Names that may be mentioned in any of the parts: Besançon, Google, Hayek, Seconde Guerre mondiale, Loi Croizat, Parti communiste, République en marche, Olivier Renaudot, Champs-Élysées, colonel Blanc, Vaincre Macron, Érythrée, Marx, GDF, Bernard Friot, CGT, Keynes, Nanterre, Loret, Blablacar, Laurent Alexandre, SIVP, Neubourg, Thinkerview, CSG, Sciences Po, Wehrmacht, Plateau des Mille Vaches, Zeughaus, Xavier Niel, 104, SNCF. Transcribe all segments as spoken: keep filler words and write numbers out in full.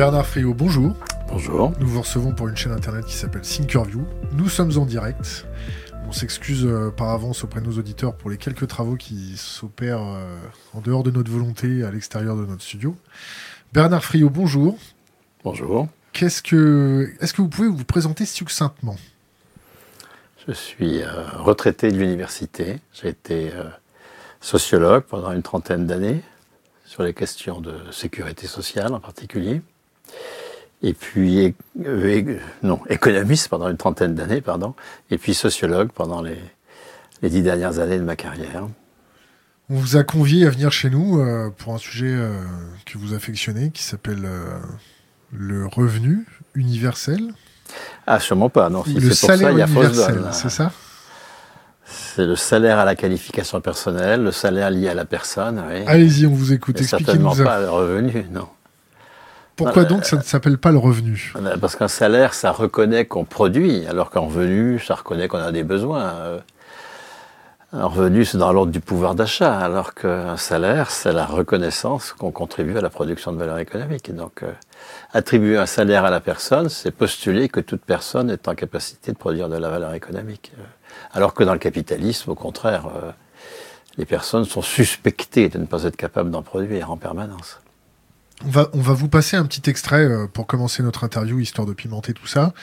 Bernard Friot, bonjour. Bonjour. Nous vous recevons pour une chaîne internet qui s'appelle Thinkerview. Nous sommes en direct. On s'excuse par avance auprès de nos auditeurs pour les quelques travaux qui s'opèrent en dehors de notre volonté à l'extérieur de notre studio. Bernard Friot, bonjour. Bonjour. Qu'est-ce que, est-ce que vous pouvez vous présenter succinctement ? Je suis euh, retraité de l'université. J'ai été euh, sociologue pendant une trentaine d'années, sur les questions de sécurité sociale en particulier. Et puis, é- é- non, économiste pendant une trentaine d'années, pardon. Et puis sociologue pendant les, les dix dernières années de ma carrière. On vous a convié à venir chez nous euh, pour un sujet euh, que vous affectionnez, qui s'appelle euh, le revenu universel. Ah, sûrement pas, non. Si le c'est pour ça, il y a fausse donne. C'est ça ? C'est le salaire à la qualification personnelle, le salaire lié à la personne, oui. Allez-y, on vous écoute, expliquez-nous. Certainement pas a... le revenu, non. Pourquoi non, donc euh, ça ne s'appelle pas le revenu ? Parce qu'un salaire, ça reconnaît qu'on produit, alors qu'un revenu, ça reconnaît qu'on a des besoins. Un revenu, c'est dans l'ordre du pouvoir d'achat, alors qu'un salaire, c'est la reconnaissance qu'on contribue à la production de valeur économique. Et donc, euh, attribuer un salaire à la personne, c'est postuler que toute personne est en capacité de produire de la valeur économique. Alors que dans le capitalisme, au contraire, euh, les personnes sont suspectées de ne pas être capables d'en produire en permanence. On va, on va vous passer un petit extrait pour commencer notre interview, histoire de pimenter tout ça.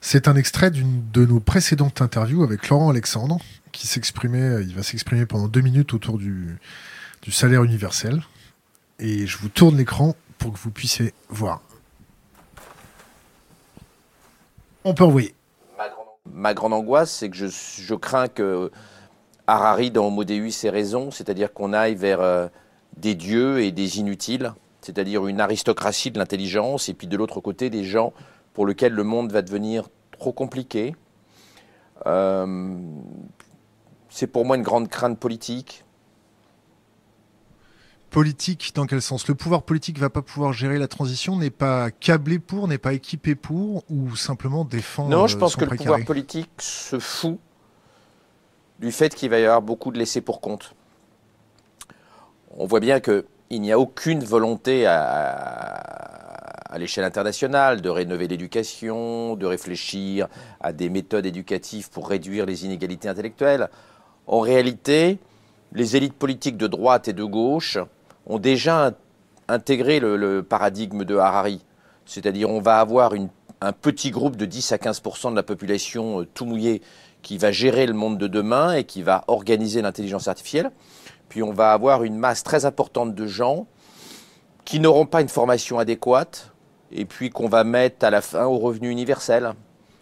C'est un extrait d'une de nos précédentes interviews avec Laurent Alexandre, qui s'exprimait, il va s'exprimer pendant deux minutes autour du, du salaire universel. Et je vous tourne l'écran pour que vous puissiez voir. On peut envoyer. Ma grande, ma grande angoisse, c'est que je, je crains que Harari, dans Homo Deus, ait raison, c'est-à-dire qu'on aille vers euh, des dieux et des inutiles, c'est-à-dire une aristocratie de l'intelligence, et puis de l'autre côté, des gens pour lesquels le monde va devenir trop compliqué. Euh, c'est pour moi une grande crainte politique. Politique, dans quel sens ? Le pouvoir politique ne va pas pouvoir gérer la transition, n'est pas câblé pour, n'est pas équipé pour, ou simplement défendre son précaré ? Non, je pense que le pouvoir politique se fout du fait qu'il va y avoir beaucoup de laissés pour compte. On voit bien que il n'y a aucune volonté à, à, à l'échelle internationale de rénover l'éducation, de réfléchir à des méthodes éducatives pour réduire les inégalités intellectuelles. En réalité, les élites politiques de droite et de gauche ont déjà intégré le, le paradigme de Harari. C'est-à-dire on va avoir une, un petit groupe de dix à quinze pour cent de la population euh, tout mouillée qui va gérer le monde de demain et qui va organiser l'intelligence artificielle. Puis on va avoir une masse très importante de gens qui n'auront pas une formation adéquate et puis qu'on va mettre à la fin au revenu universel.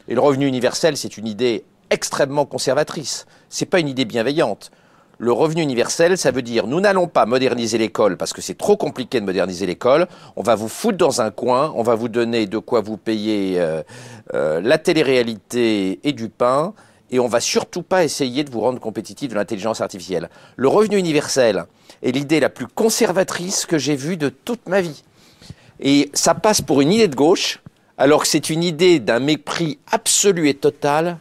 Et le revenu universel, c'est une idée extrêmement conservatrice. C'est pas une idée bienveillante. Le revenu universel, ça veut dire nous n'allons pas moderniser l'école parce que c'est trop compliqué de moderniser l'école. On va vous foutre dans un coin, on va vous donner de quoi vous payer euh, euh, la télé-réalité et du pain. Et on va surtout pas essayer de vous rendre compétitif de l'intelligence artificielle. Le revenu universel est l'idée la plus conservatrice que j'ai vue de toute ma vie. Et ça passe pour une idée de gauche, alors que c'est une idée d'un mépris absolu et total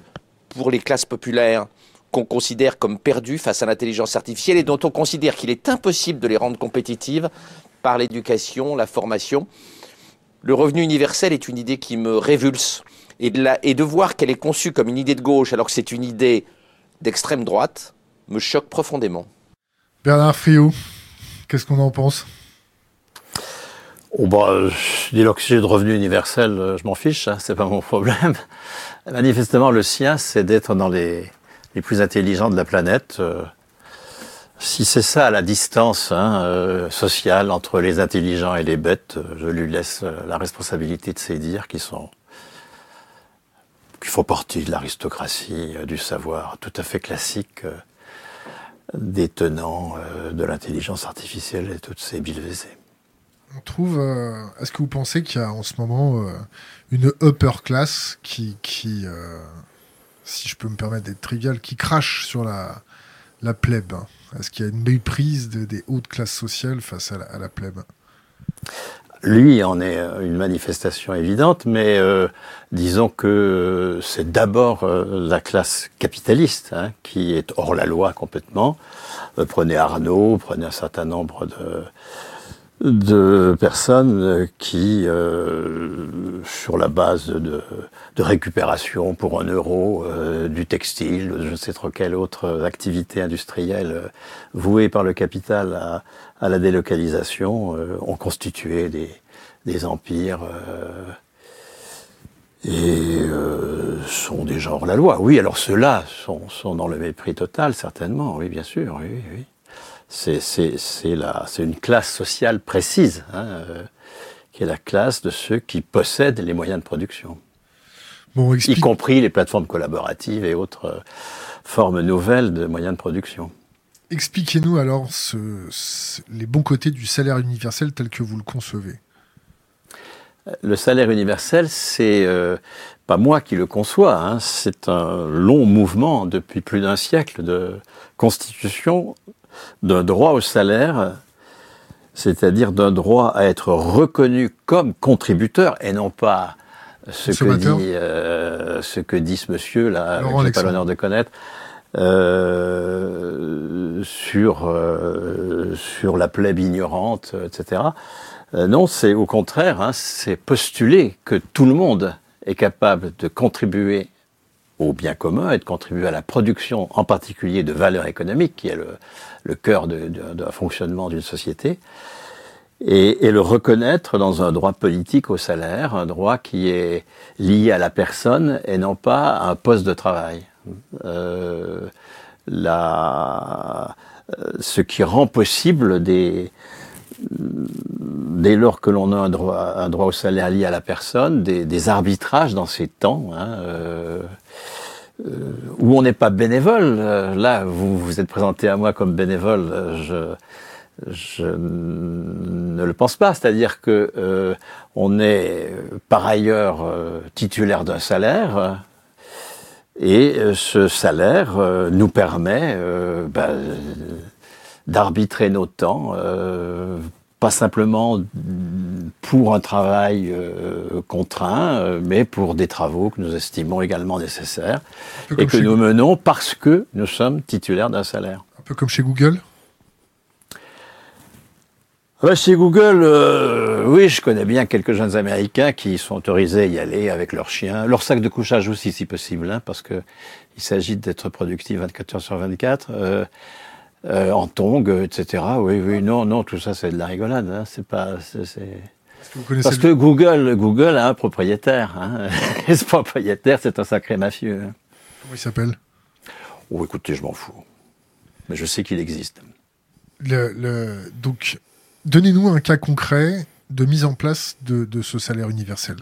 pour les classes populaires qu'on considère comme perdues face à l'intelligence artificielle et dont on considère qu'il est impossible de les rendre compétitives par l'éducation, la formation. Le revenu universel est une idée qui me révulse. Et de, la, et de voir qu'elle est conçue comme une idée de gauche alors que c'est une idée d'extrême droite me choque profondément. Bernard Friot, qu'est-ce qu'on en pense ? Oh bah, je dis le sujet de revenu universel, je m'en fiche, hein, c'est pas mon problème. Manifestement, le sien, c'est d'être dans les, les plus intelligents de la planète. Euh, si c'est ça la distance hein, euh, sociale entre les intelligents et les bêtes, je lui laisse la responsabilité de ses dires qui sont... qui font partie de l'aristocratie, du savoir tout à fait classique euh, des tenants euh, de l'intelligence artificielle et toutes ces billevesées. On trouve, euh, est-ce que vous pensez qu'il y a en ce moment euh, une upper class qui, qui euh, si je peux me permettre d'être trivial, qui crache sur la, la plèbe ? Est-ce qu'il y a une méprise de, des hautes classes sociales face à la, à la plèbe ? Lui en est une manifestation évidente, mais euh, disons que euh, c'est d'abord euh, la classe capitaliste hein, qui est hors la loi complètement. Euh, prenez Arnaud, prenez un certain nombre de, de personnes qui, euh, sur la base de, de récupération pour un euro euh, du textile, je ne sais trop quelle autre activité industrielle vouée par le capital à, à la délocalisation, euh, ont constitué des, des empires euh, et euh, sont des gens hors la loi. Oui, alors ceux-là sont, sont dans le mépris total, certainement, oui, bien sûr, oui, oui. C'est, c'est, c'est, la, c'est une classe sociale précise, hein, euh, qui est la classe de ceux qui possèdent les moyens de production. Bon, explique... Y compris les plateformes collaboratives et autres euh, formes nouvelles de moyens de production. Expliquez-nous alors ce, ce, les bons côtés du salaire universel tel que vous le concevez. Le salaire universel, c'est euh, pas moi qui le conçois, hein, c'est un long mouvement depuis plus d'un siècle de constitution d'un droit au salaire, c'est-à-dire d'un droit à être reconnu comme contributeur et non pas ce, ce, que, dit, euh, ce que dit ce monsieur, là, que j'ai pas l'honneur de connaître, euh, sur, euh, sur la plèbe ignorante, et cetera. Euh, non, c'est au contraire, hein, c'est postuler que tout le monde est capable de contribuer au bien commun et de contribuer à la production, en particulier de valeur économique, qui est le, le cœur de, de, de fonctionnement d'une société, et, et le reconnaître dans un droit politique au salaire, un droit qui est lié à la personne et non pas à un poste de travail. Euh, la, ce qui rend possible des... dès lors que l'on a un droit, un droit au salaire lié à la personne, des, des arbitrages dans ces temps, hein, euh, euh, où on n'est pas bénévole. Là, vous vous êtes présenté à moi comme bénévole, je, je ne le pense pas. C'est-à-dire que euh, on est par ailleurs euh, titulaire d'un salaire, et ce salaire euh, nous permet... Euh, bah, d'arbitrer nos temps, euh, pas simplement pour un travail euh, contraint, mais pour des travaux que nous estimons également nécessaires et que nous menons parce que nous sommes titulaires d'un salaire. Un peu comme chez Google ? Ouais, chez Google, euh, oui, je connais bien quelques jeunes Américains qui sont autorisés à y aller avec leurs chiens, leur sac de couchage aussi si possible, hein, parce que il s'agit d'être productif vingt-quatre heures sur vingt-quatre. Euh, Euh, en tongs, et cetera. Oui, oui, non, non, tout ça c'est de la rigolade. Hein. C'est pas, c'est, c'est... Que parce que le... Google, Google a un propriétaire. Hein. Et ce propriétaire, c'est un sacré mafieux. Hein. Comment il s'appelle ? Oh, écoutez, je m'en fous. Mais je sais qu'il existe. Le, le... Donc, donnez-nous un cas concret de mise en place de, de ce salaire universel.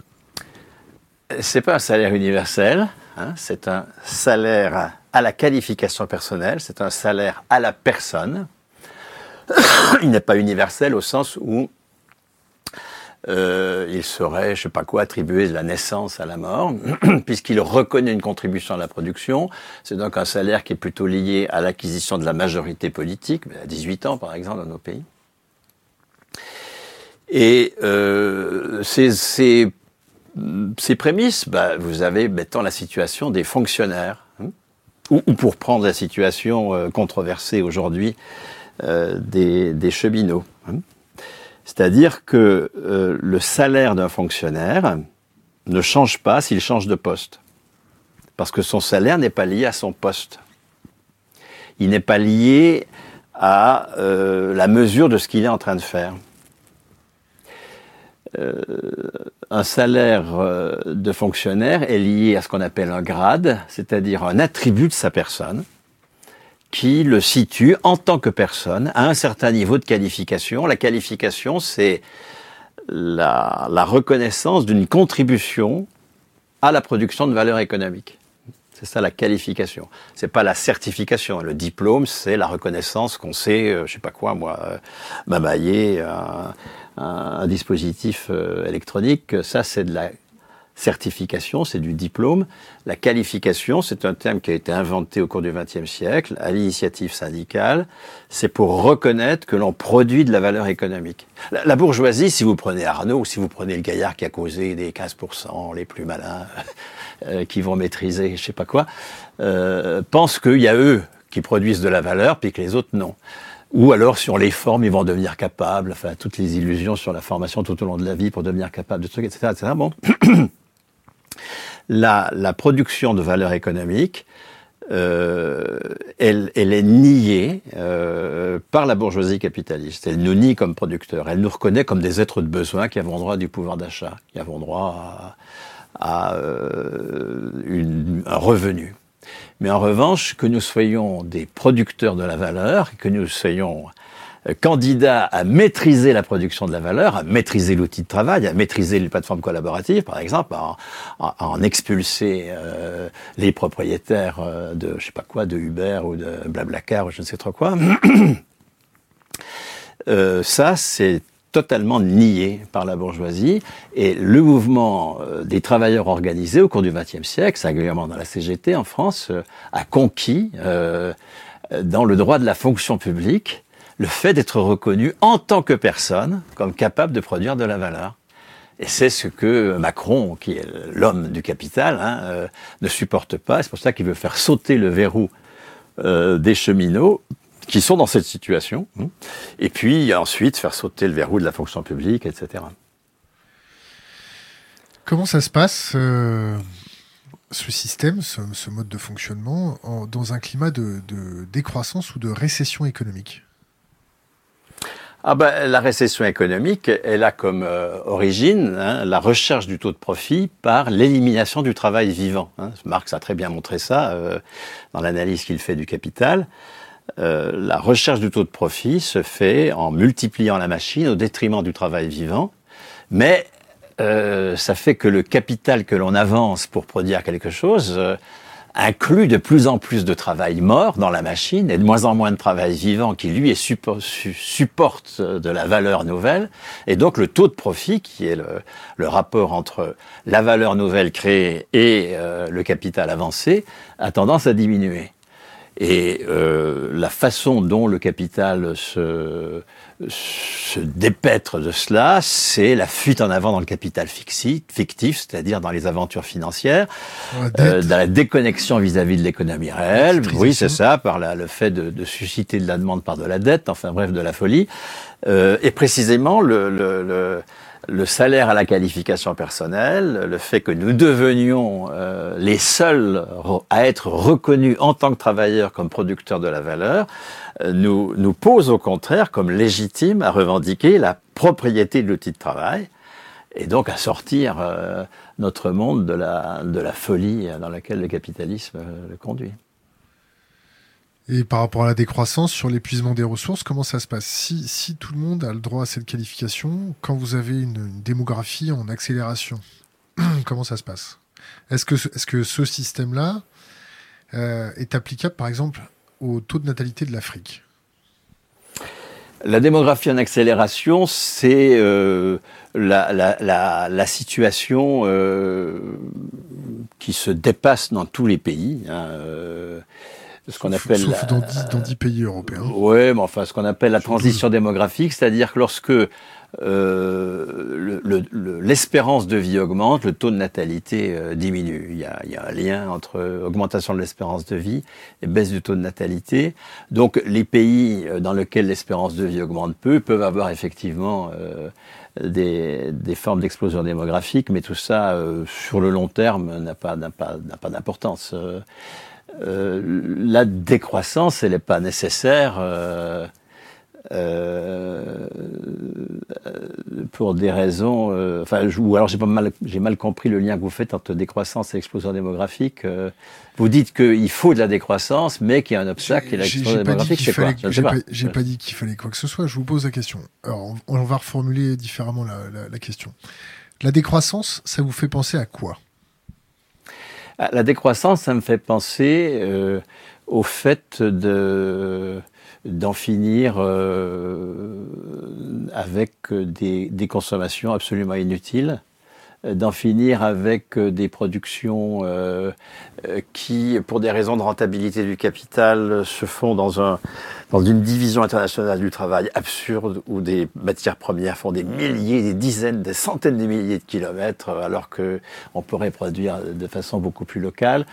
C'est pas un salaire universel. Hein. C'est un salaire à la qualification personnelle, c'est un salaire à la personne. Il n'est pas universel au sens où euh, il serait, je sais pas quoi, attribué de la naissance à la mort, puisqu'il reconnaît une contribution à la production. C'est donc un salaire qui est plutôt lié à l'acquisition de la majorité politique, à dix-huit ans par exemple dans nos pays. Et euh, c'est... c'est Ces prémices, bah, vous avez, mettons, la situation des fonctionnaires, hein, ou, ou pour prendre la situation euh, controversée aujourd'hui, euh, des, des cheminots. Hein. C'est-à-dire que euh, le salaire d'un fonctionnaire ne change pas s'il change de poste, parce que son salaire n'est pas lié à son poste. Il n'est pas lié à euh, la mesure de ce qu'il est en train de faire. Euh, un salaire euh, de fonctionnaire est lié à ce qu'on appelle un grade, c'est-à-dire un attribut de sa personne, qui le situe en tant que personne à un certain niveau de qualification. La qualification, c'est la, la reconnaissance d'une contribution à la production de valeur économique. C'est ça la qualification. C'est pas la certification. Le diplôme, c'est la reconnaissance qu'on sait, euh, je sais pas quoi, moi, euh, m'amailler... Euh, un dispositif électronique, ça c'est de la certification, c'est du diplôme. La qualification, c'est un terme qui a été inventé au cours du vingtième siècle, à l'initiative syndicale, c'est pour reconnaître que l'on produit de la valeur économique. La, la bourgeoisie, si vous prenez Arnaud, ou si vous prenez le gaillard qui a causé des quinze pour cent, les plus malins, qui vont maîtriser je sais pas quoi, euh, pensent qu'il y a eux qui produisent de la valeur, puis que les autres non. Ou alors, sur les formes, ils vont devenir capables, enfin, toutes les illusions sur la formation tout au long de la vie pour devenir capables de trucs, et cetera, et cetera. Bon. la, la production de valeur économique, euh, elle, elle est niée euh, par la bourgeoisie capitaliste. Elle nous nie comme producteurs. Elle nous reconnaît comme des êtres de besoin qui avons droit à du pouvoir d'achat, qui avons droit à, à euh, une, un revenu. Mais en revanche, que nous soyons des producteurs de la valeur, que nous soyons candidats à maîtriser la production de la valeur, à maîtriser l'outil de travail, à maîtriser les plateformes collaboratives, par exemple, à en, à en expulser euh, les propriétaires de, je sais pas quoi, de Uber ou de Blablacar ou je ne sais trop quoi, euh, ça c'est totalement nié par la bourgeoisie, et le mouvement des travailleurs organisés au cours du vingtième siècle, singulièrement dans la C G T en France, a conquis euh, dans le droit de la fonction publique le fait d'être reconnu en tant que personne comme capable de produire de la valeur. Et c'est ce que Macron, qui est l'homme du capital, hein, euh, ne supporte pas. C'est pour ça qu'il veut faire sauter le verrou euh, des cheminots qui sont dans cette situation, et puis ensuite faire sauter le verrou de la fonction publique, et cetera. Comment ça se passe, euh, ce système, ce, ce mode de fonctionnement, en, dans un climat de, de décroissance ou de récession économique ? Ah ben, la récession économique, elle a comme euh, origine hein, la recherche du taux de profit par l'élimination du travail vivant. Hein. Marx a très bien montré ça euh, dans l'analyse qu'il fait du Capital. Euh, la recherche du taux de profit se fait en multipliant la machine au détriment du travail vivant, mais euh, ça fait que le capital que l'on avance pour produire quelque chose euh, inclut de plus en plus de travail mort dans la machine et de moins en moins de travail vivant qui lui est suppo- su- supporte de la valeur nouvelle, et donc le taux de profit qui est le, le rapport entre la valeur nouvelle créée et euh, le capital avancé a tendance à diminuer. Et euh, la façon dont le capital se, se dépêtre de cela, c'est la fuite en avant dans le capital fictif, c'est-à-dire dans les aventures financières, la euh, dans la déconnexion vis-à-vis de l'économie réelle, oui c'est ça, par la, le fait de, de susciter de la demande par de la dette, enfin bref, de la folie, euh, et précisément le... le, le Le salaire à la qualification personnelle, le fait que nous devenions euh, les seuls à être reconnus en tant que travailleurs comme producteurs de la valeur, euh, nous, nous pose au contraire comme légitimes à revendiquer la propriété de l'outil de travail, et donc à sortir euh, notre monde de la, de la folie dans laquelle le capitalisme euh, le conduit. Et par rapport à la décroissance, sur l'épuisement des ressources, comment ça se passe ? Si, si tout le monde a le droit à cette qualification, quand vous avez une, une démographie en accélération, comment ça se passe ? Est-ce que, est-ce que ce système-là euh, est applicable, par exemple, au taux de natalité de l'Afrique ? La démographie en accélération, c'est euh, la, la, la, la situation euh, qui se dépasse dans tous les pays, hein, euh, ce qu'on appelle sauf la, dans, dix, dans dix pays européens. Oui, mais enfin, ce qu'on appelle la transition démographique, c'est-à-dire que lorsque euh, le, le, le, l'espérance de vie augmente, le taux de natalité euh, diminue. Il y a, il y a un lien entre augmentation de l'espérance de vie et baisse du taux de natalité. Donc, les pays dans lesquels l'espérance de vie augmente peu peuvent avoir effectivement euh, des, des formes d'explosion démographique, mais tout ça, euh, sur le long terme, n'a pas, n'a pas, n'a pas d'importance. Euh, Euh, la décroissance, elle n'est pas nécessaire euh, euh, pour des raisons... Euh, enfin, je, ou alors j'ai, pas mal, j'ai mal compris le lien que vous faites entre décroissance et explosion démographique. Euh, vous dites qu'il faut de la décroissance, mais qu'il y a un obstacle, et l'explosion démographique, c'est quoi ? J'ai pas, j'ai pas dit qu'il fallait quoi que ce soit, je vous pose la question. Alors, on, on va reformuler différemment la, la, la question. La décroissance, ça vous fait penser à quoi ? La décroissance, ça me fait penser euh, au fait de, d'en finir euh, avec des, des consommations absolument inutiles, d'en finir avec des productions euh, qui, pour des raisons de rentabilité du capital, se font dans, un, dans une division internationale du travail absurde, où des matières premières font des milliers, des dizaines, des centaines de milliers de kilomètres, alors qu'on pourrait produire de façon beaucoup plus locale.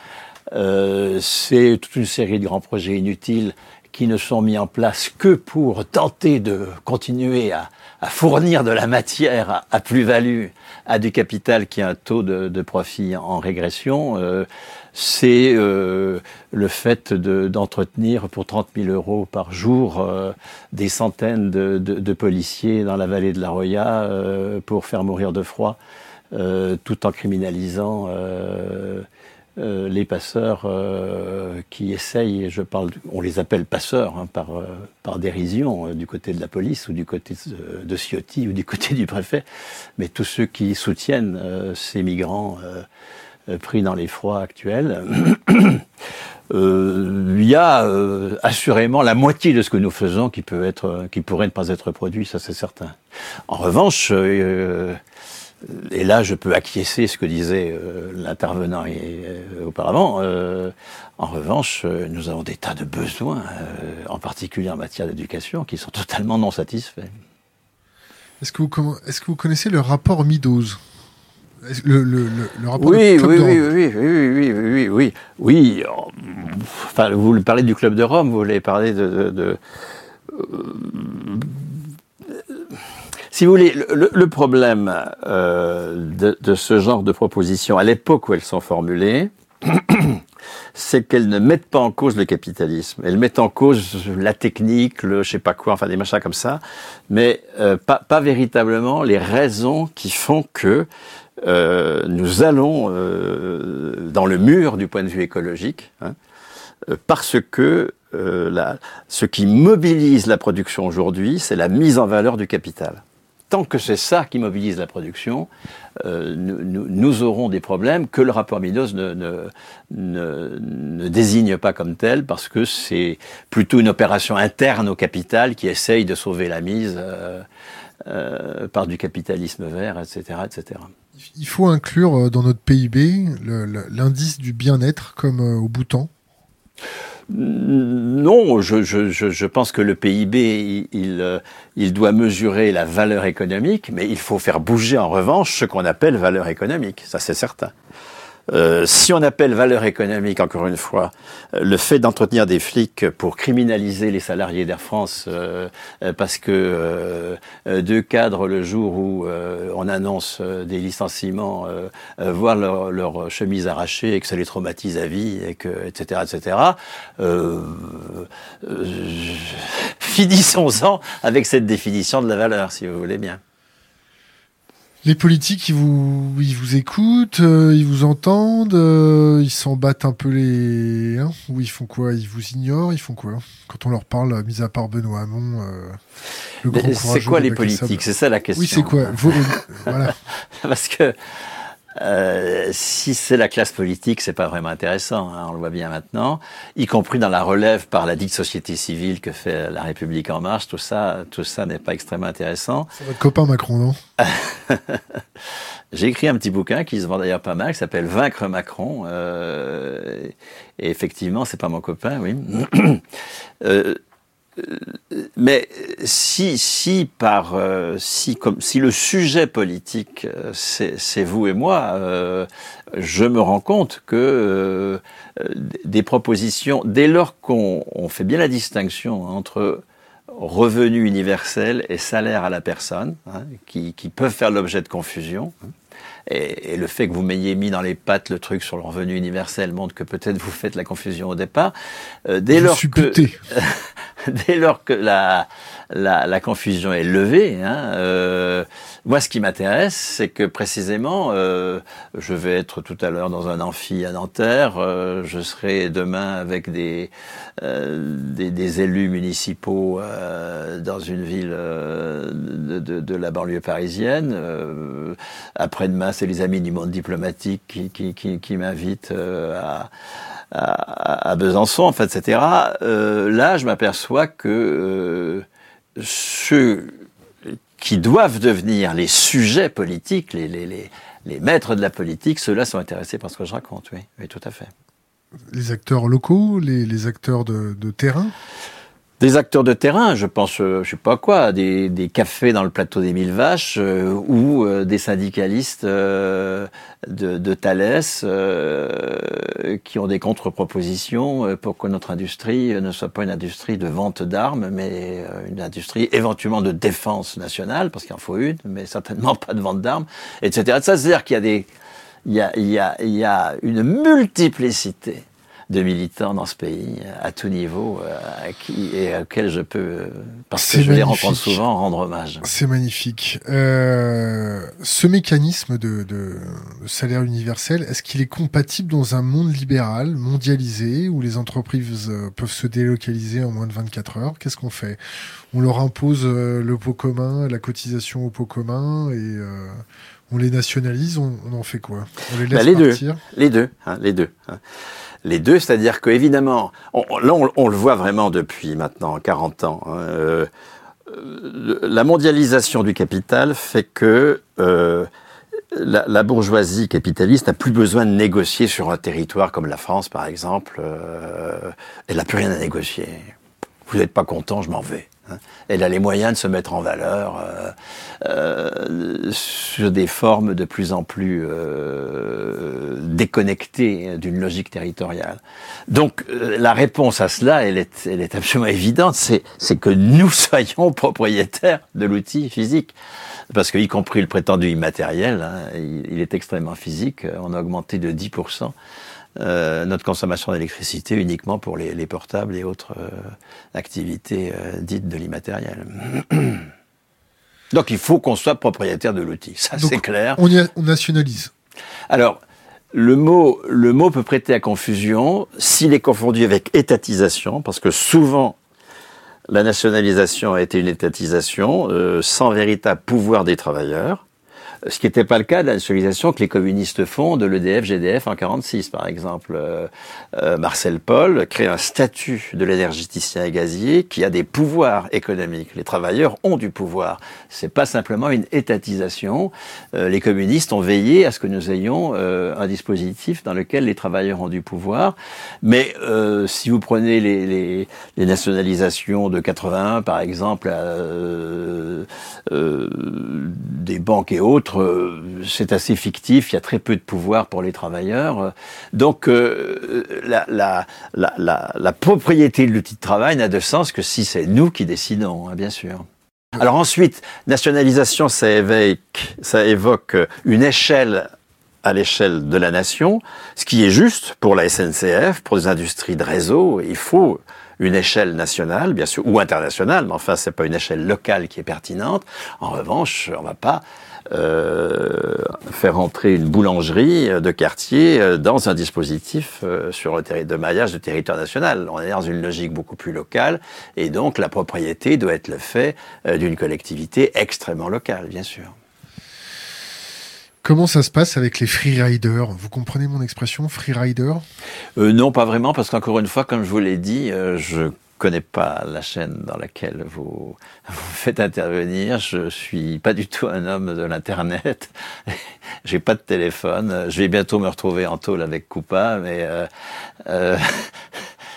Euh, c'est toute une série de grands projets inutiles qui ne sont mis en place que pour tenter de continuer à, à fournir de la matière à, à plus-value à du capital qui a un taux de, de profit en régression, euh, c'est euh, le fait de, d'entretenir pour trente mille euros par jour euh, des centaines de, de, de policiers dans la vallée de la Roya euh, pour faire mourir de froid, euh, tout en criminalisant euh, Euh, les passeurs euh, qui essayent, je parle, on les appelle passeurs hein, par, euh, par dérision euh, du côté de la police ou du côté de, de Ciotti ou du côté du préfet, mais tous ceux qui soutiennent euh, ces migrants euh, euh, pris dans les froids actuels. Il euh, y a euh, assurément la moitié de ce que nous faisons qui, peut être, qui pourrait ne pas être produit, ça c'est certain. En revanche... Euh, Et là, je peux acquiescer ce que disait euh, l'intervenant et, euh, auparavant. Euh, en revanche, euh, nous avons des tas de besoins, euh, en particulier en matière d'éducation, qui sont totalement non satisfaits. Est-ce que vous, est-ce que vous connaissez le rapport Meadows ? Le, le, le, le rapport oui, du Club oui, de Rome. Oui, oui, oui, oui, oui, oui, oui. Enfin, vous parlez du Club de Rome, vous voulez parler de... de, de... Si vous voulez, le, le problème euh, de, de ce genre de propositions, à l'époque où elles sont formulées, c'est qu'elles ne mettent pas en cause le capitalisme. Elles mettent en cause la technique, le je sais pas quoi, enfin des machins comme ça, mais euh, pas, pas véritablement les raisons qui font que euh, nous allons euh, dans le mur du point de vue écologique, hein, parce que euh, la, ce qui mobilise la production aujourd'hui, c'est la mise en valeur du capital. Tant que c'est ça qui mobilise la production, euh, nous, nous aurons des problèmes que le rapport Meadows ne, ne, ne, ne désigne pas comme tel, parce que c'est plutôt une opération interne au capital qui essaye de sauver la mise euh, euh, par du capitalisme vert, et cetera, et cetera. Il faut inclure dans notre P I B le, le, l'indice du bien-être comme au Bhoutan. Non, je, je, je pense que le P I B, il, il, il doit mesurer la valeur économique, mais il faut faire bouger en revanche ce qu'on appelle valeur économique, ça c'est certain. Euh, si on appelle valeur économique, encore une fois, le fait d'entretenir des flics pour criminaliser les salariés d'Air France euh, parce que euh, deux cadres, le jour où euh, on annonce des licenciements, euh, euh, voient leur, leur chemise arrachée et que ça les traumatise à vie, et que, et cetera, et cetera. Euh, euh, finissons-en avec cette définition de la valeur, si vous voulez bien. Les politiques, ils vous, ils vous écoutent, euh, ils vous entendent, euh, ils s'en battent un peu les... Hein, ou ils font quoi ? Ils vous ignorent, ils font quoi ? Quand on leur parle, mis à part Benoît Hamon, euh, le grand courageux... C'est quoi les politiques ? C'est ça la question. Oui, c'est quoi ? Vos... Voilà. Parce que euh, si c'est la classe politique, c'est pas vraiment intéressant, hein, on le voit bien maintenant, y compris dans la relève par la dite société civile que fait la République en marche, tout ça, tout ça n'est pas extrêmement intéressant. C'est votre copain Macron, non ? J'ai écrit un petit bouquin qui se vend d'ailleurs pas mal, qui s'appelle Vaincre Macron. Euh, et effectivement, c'est pas mon copain, oui. euh, mais si, si par, si comme, si le sujet politique, c'est, c'est vous et moi, euh, je me rends compte que euh, des propositions, dès lors qu'on on fait bien la distinction entre revenu universel et salaire à la personne, hein, qui, qui peuvent faire l'objet de confusion. Et, et le fait que vous m'ayez mis dans les pattes le truc sur le revenu universel montre que peut-être vous faites la confusion au départ. Euh, dès, lors que, dès lors que la, la, la confusion est levée, hein, euh, moi ce qui m'intéresse, c'est que précisément, euh, je vais être tout à l'heure dans un amphi à Nanterre, euh, je serai demain avec des, euh, des, des élus municipaux euh, dans une ville euh, de, de, de la banlieue parisienne, euh, après-demain, c'est les amis du Monde diplomatique qui, qui, qui, qui m'invitent euh, à, à, à Besançon, en fait, et cetera. Euh, là, je m'aperçois que euh, ceux qui doivent devenir les sujets politiques, les, les, les, les maîtres de la politique, ceux-là sont intéressés par ce que je raconte, oui, oui tout à fait. Les acteurs locaux, les, les acteurs de, de terrain ? Des acteurs de terrain, je pense, je sais pas quoi, des, des cafés dans le plateau des Mille Vaches euh, ou euh, des syndicalistes euh, de, de Thalès euh, qui ont des contre-propositions pour que notre industrie ne soit pas une industrie de vente d'armes, mais une industrie éventuellement de défense nationale, parce qu'il en faut une, mais certainement pas de vente d'armes, et cetera. Ça, c'est-à-dire qu'il y a des, il y a, il y a, il y a une multiplicité de militants dans ce pays, à tout niveau, à qui et auxquels je peux, parce que je les rencontre souvent, rendre hommage. C'est magnifique. Euh, ce mécanisme de, de, de salaire universel, est-ce qu'il est compatible dans un monde libéral, mondialisé, où les entreprises peuvent se délocaliser en moins de vingt-quatre heures? Qu'est-ce qu'on fait? On leur impose le pot commun, la cotisation au pot commun, et... Euh, on les nationalise, on, on en fait quoi? On les laisse bah les partir deux. Les deux, hein, les deux. Hein. Les deux, c'est-à-dire qu'évidemment, on, là on, on le voit vraiment depuis maintenant quarante ans, hein, euh, la mondialisation du capital fait que euh, la, la bourgeoisie capitaliste n'a plus besoin de négocier sur un territoire comme la France, par exemple, euh, elle n'a plus rien à négocier. Vous n'êtes pas content, je m'en vais. Elle a les moyens de se mettre en valeur euh, euh, sur des formes de plus en plus euh, déconnectées d'une logique territoriale. Donc euh, la réponse à cela, elle est, elle est absolument évidente, c'est, c'est que nous soyons propriétaires de l'outil physique. Parce que, y compris le prétendu immatériel, hein, il, il est extrêmement physique, on a augmenté de dix pour cent. Euh, notre consommation d'électricité uniquement pour les, les portables et autres euh, activités euh, dites de l'immatériel. Donc il faut qu'on soit propriétaire de l'outil, ça donc, c'est clair. On, y a, on nationalise. Alors, le mot, le mot peut prêter à confusion s'il est confondu avec étatisation, parce que souvent la nationalisation a été une étatisation euh, sans véritable pouvoir des travailleurs. Ce qui n'était pas le cas de la nationalisation que les communistes font de l'E D F G D F en quarante-six, par exemple. Euh, euh, Marcel Paul crée un statut de l'énergéticien et gazier qui a des pouvoirs économiques. Les travailleurs ont du pouvoir. C'est pas simplement une étatisation. Euh, les communistes ont veillé à ce que nous ayons euh, un dispositif dans lequel les travailleurs ont du pouvoir. Mais euh, si vous prenez les, les, les nationalisations de quatre-vingt-un, par exemple, euh, euh, des banques et autres, c'est assez fictif, il y a très peu de pouvoir pour les travailleurs. Donc, euh, la, la, la, la, la propriété de l'outil de travail n'a de sens que si c'est nous qui décidons, hein, bien sûr. Alors ensuite, nationalisation, ça évoque, ça évoque une échelle à l'échelle de la nation, ce qui est juste pour la S N C F, pour les industries de réseau, il faut une échelle nationale, bien sûr, ou internationale, mais enfin, c'est pas une échelle locale qui est pertinente. En revanche, on va pas Euh, faire entrer une boulangerie de quartier dans un dispositif sur le terri- de maillage du territoire national. On est dans une logique beaucoup plus locale et donc la propriété doit être le fait d'une collectivité extrêmement locale, bien sûr. Comment ça se passe avec les freeriders? Vous comprenez mon expression, freerider? euh, Non, pas vraiment, parce qu'encore une fois, comme je vous l'ai dit, euh, je Je ne connais pas la chaîne dans laquelle vous, vous faites intervenir. Je suis pas du tout un homme de l'internet. J'ai pas de téléphone. Je vais bientôt me retrouver en tôle avec Coupa, mais euh, euh,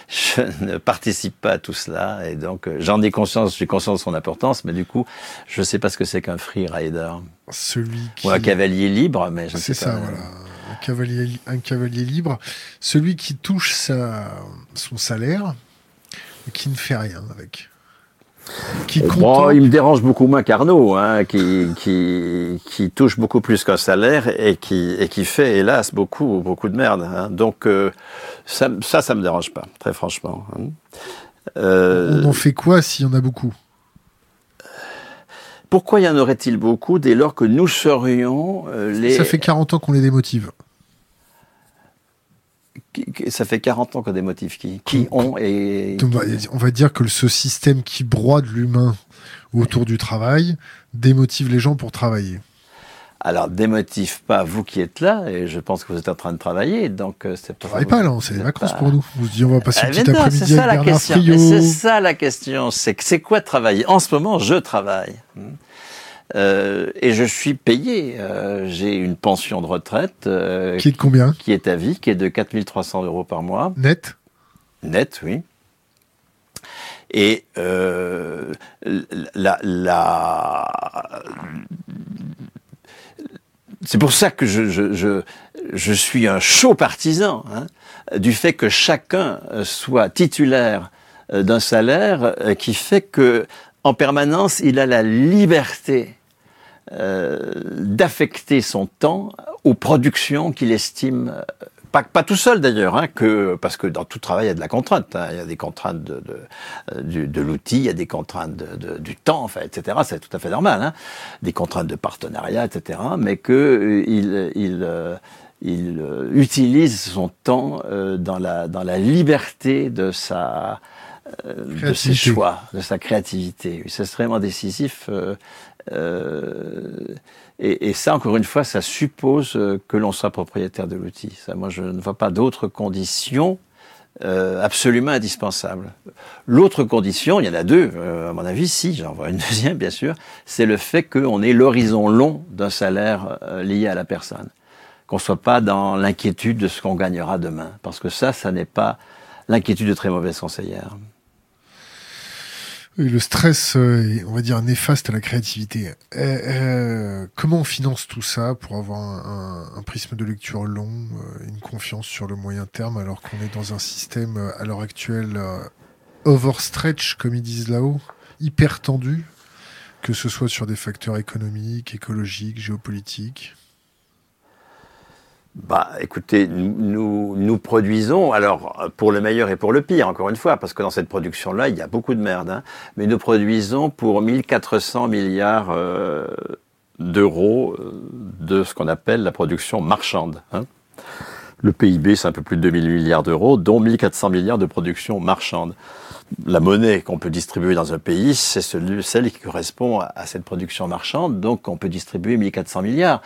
je ne participe pas à tout cela. Et donc, j'en ai conscience. J'ai conscience de son importance, mais du coup, je sais pas ce que c'est qu'un free rider. Celui qui... ou un cavalier libre, mais je ne sais ça, pas. Voilà. Un cavalier, un cavalier libre, celui qui touche sa, son salaire. Qui ne fait rien avec. Qui compte... bon, il me dérange beaucoup moins qu'Arnaud, hein, qui, qui, qui touche beaucoup plus qu'un salaire et qui, et qui fait, hélas, beaucoup, beaucoup de merde. Hein. Donc, euh, ça, ça, ça me dérange pas, très franchement. Euh... On en fait quoi s'il y en a beaucoup? Pourquoi y en aurait-il beaucoup dès lors que nous serions euh, les... Ça fait quarante ans qu'on les démotive. Ça fait quarante ans qu'on a des motifs qui, qui ont et... Qui... On va dire que ce système qui broie l'humain autour du travail démotive les gens pour travailler. Alors, démotive pas vous qui êtes là, et je pense que vous êtes en train de travailler, donc c'est pas... On travaille pas, là, c'est des vacances pas... pour nous. Vous se dites, on va passer ah, une petite non, après-midi avec Bernard Friot. C'est ça la question, c'est, c'est quoi travailler? En ce moment, je travaille. Euh, et je suis payé. Euh, j'ai une pension de retraite. Euh, qui est de combien ? Qui est à vie, qui est de quatre mille trois cents euros par mois. Net ? Net, oui. Et euh, la, la... c'est pour ça que je, je, je, je suis un chaud partisan hein, du fait que chacun soit titulaire d'un salaire qui fait que, en permanence, il a la liberté euh, d'affecter son temps aux productions qu'il estime. Pas, pas tout seul d'ailleurs, hein, que, parce que dans tout travail, il y a de la contrainte. Hein, il y a des contraintes de, de, de, de l'outil, il y a des contraintes de, de, du temps, enfin, et cetera. C'est tout à fait normal. Hein, des contraintes de partenariat, et cetera. Mais que il, il, il utilise son temps dans la, dans la liberté de sa... de ses choix, de sa créativité. C'est vraiment décisif. Euh, euh, et, et ça, encore une fois, ça suppose que l'on soit propriétaire de l'outil. Ça, moi, je ne vois pas d'autres conditions euh, absolument indispensables. L'autre condition, il y en a deux, euh, à mon avis, si, j'en vois une deuxième, bien sûr, c'est le fait qu'on ait l'horizon long d'un salaire euh, lié à la personne. Qu'on ne soit pas dans l'inquiétude de ce qu'on gagnera demain. Parce que ça, ça n'est pas l'inquiétude de très mauvaise conseillère. Oui, le stress est, on va dire, néfaste à la créativité. Euh, euh, comment on finance tout ça pour avoir un, un, un prisme de lecture long, une confiance sur le moyen terme, alors qu'on est dans un système, à l'heure actuelle, overstretch, comme ils disent là-haut, hyper tendu, que ce soit sur des facteurs économiques, écologiques, géopolitiques? Bah, écoutez, nous, nous, nous produisons, alors pour le meilleur et pour le pire, encore une fois, parce que dans cette production-là, il y a beaucoup de merde, hein, mais nous produisons pour mille quatre cents milliards euh, d'euros de ce qu'on appelle la production marchande. Hein. Le P I B, c'est un peu plus de deux mille milliards d'euros, dont mille quatre cents milliards de production marchande. La monnaie qu'on peut distribuer dans un pays, c'est celle qui correspond à cette production marchande, donc on peut distribuer mille quatre cents milliards.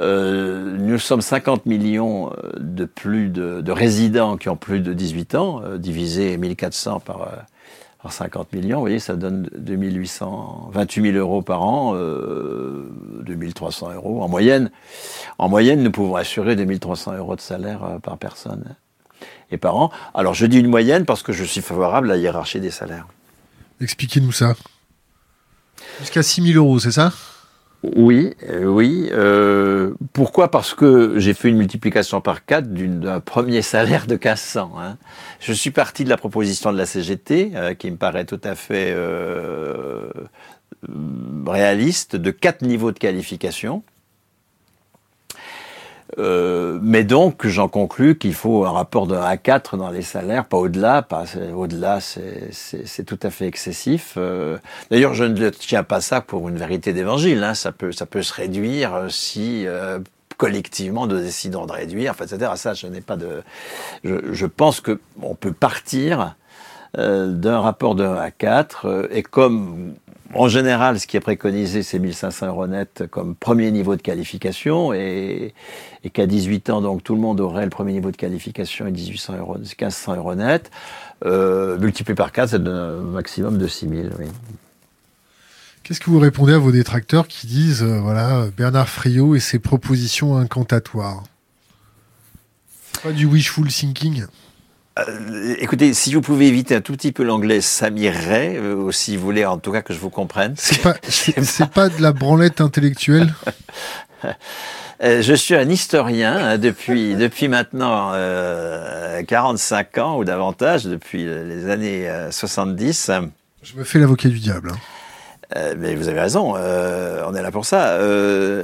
Euh, nous sommes cinquante millions de plus de, de résidents qui ont plus de dix-huit ans, euh, divisé mille quatre cents par, euh, par cinquante millions, vous voyez, ça donne deux mille huit cent vingt-huit mille euros par an, euh, deux mille trois cents euros en moyenne. En moyenne, nous pouvons assurer deux mille trois cents euros de salaire euh, par personne et par an. Alors, je dis une moyenne parce que je suis favorable à la hiérarchie des salaires. Expliquez-nous ça. Jusqu'à six mille euros, c'est ça ? Oui, oui. Euh, pourquoi ? Parce que j'ai fait une multiplication par quatre d'une, d'un premier salaire de mille cinq cents. Hein. Je suis parti de la proposition de la C G T, euh, qui me paraît tout à fait euh, réaliste, de quatre niveaux de qualification. Euh, mais donc, j'en conclus qu'il faut un rapport de un à quatre dans les salaires, pas au-delà. Pas, c'est, au-delà, c'est, c'est, c'est tout à fait excessif. Euh, d'ailleurs, je ne tiens pas ça pour une vérité d'évangile. Hein, ça peut, ça peut se réduire si euh, collectivement nous décidons de réduire, enfin, et cetera. Ça, je n'ai pas de. Je, je pense que on peut partir euh, d'un rapport de un à quatre euh, et comme. En général, ce qui est préconisé, c'est mille cinq cents euros net comme premier niveau de qualification et, et qu'à dix-huit ans, donc, tout le monde aurait le premier niveau de qualification et mille huit cents euros, mille cinq cents euros net. Euh, multiplié par quatre, ça donne un maximum de six mille, oui. Qu'est-ce que vous répondez à vos détracteurs qui disent, euh, voilà, Bernard Friot et ses propositions incantatoires? C'est pas du wishful thinking? Euh, écoutez, si vous pouvez éviter un tout petit peu l'anglais, ça m'irait, euh, ou si vous voulez en tout cas que je vous comprenne. C'est pas, c'est, c'est pas de la branlette intellectuelle. euh, je suis un historien hein, depuis depuis maintenant euh, quarante-cinq ans ou davantage, depuis les années euh, soixante-dix. Je me fais l'avocat du diable. Hein. Euh, mais vous avez raison, euh, on est là pour ça. Euh,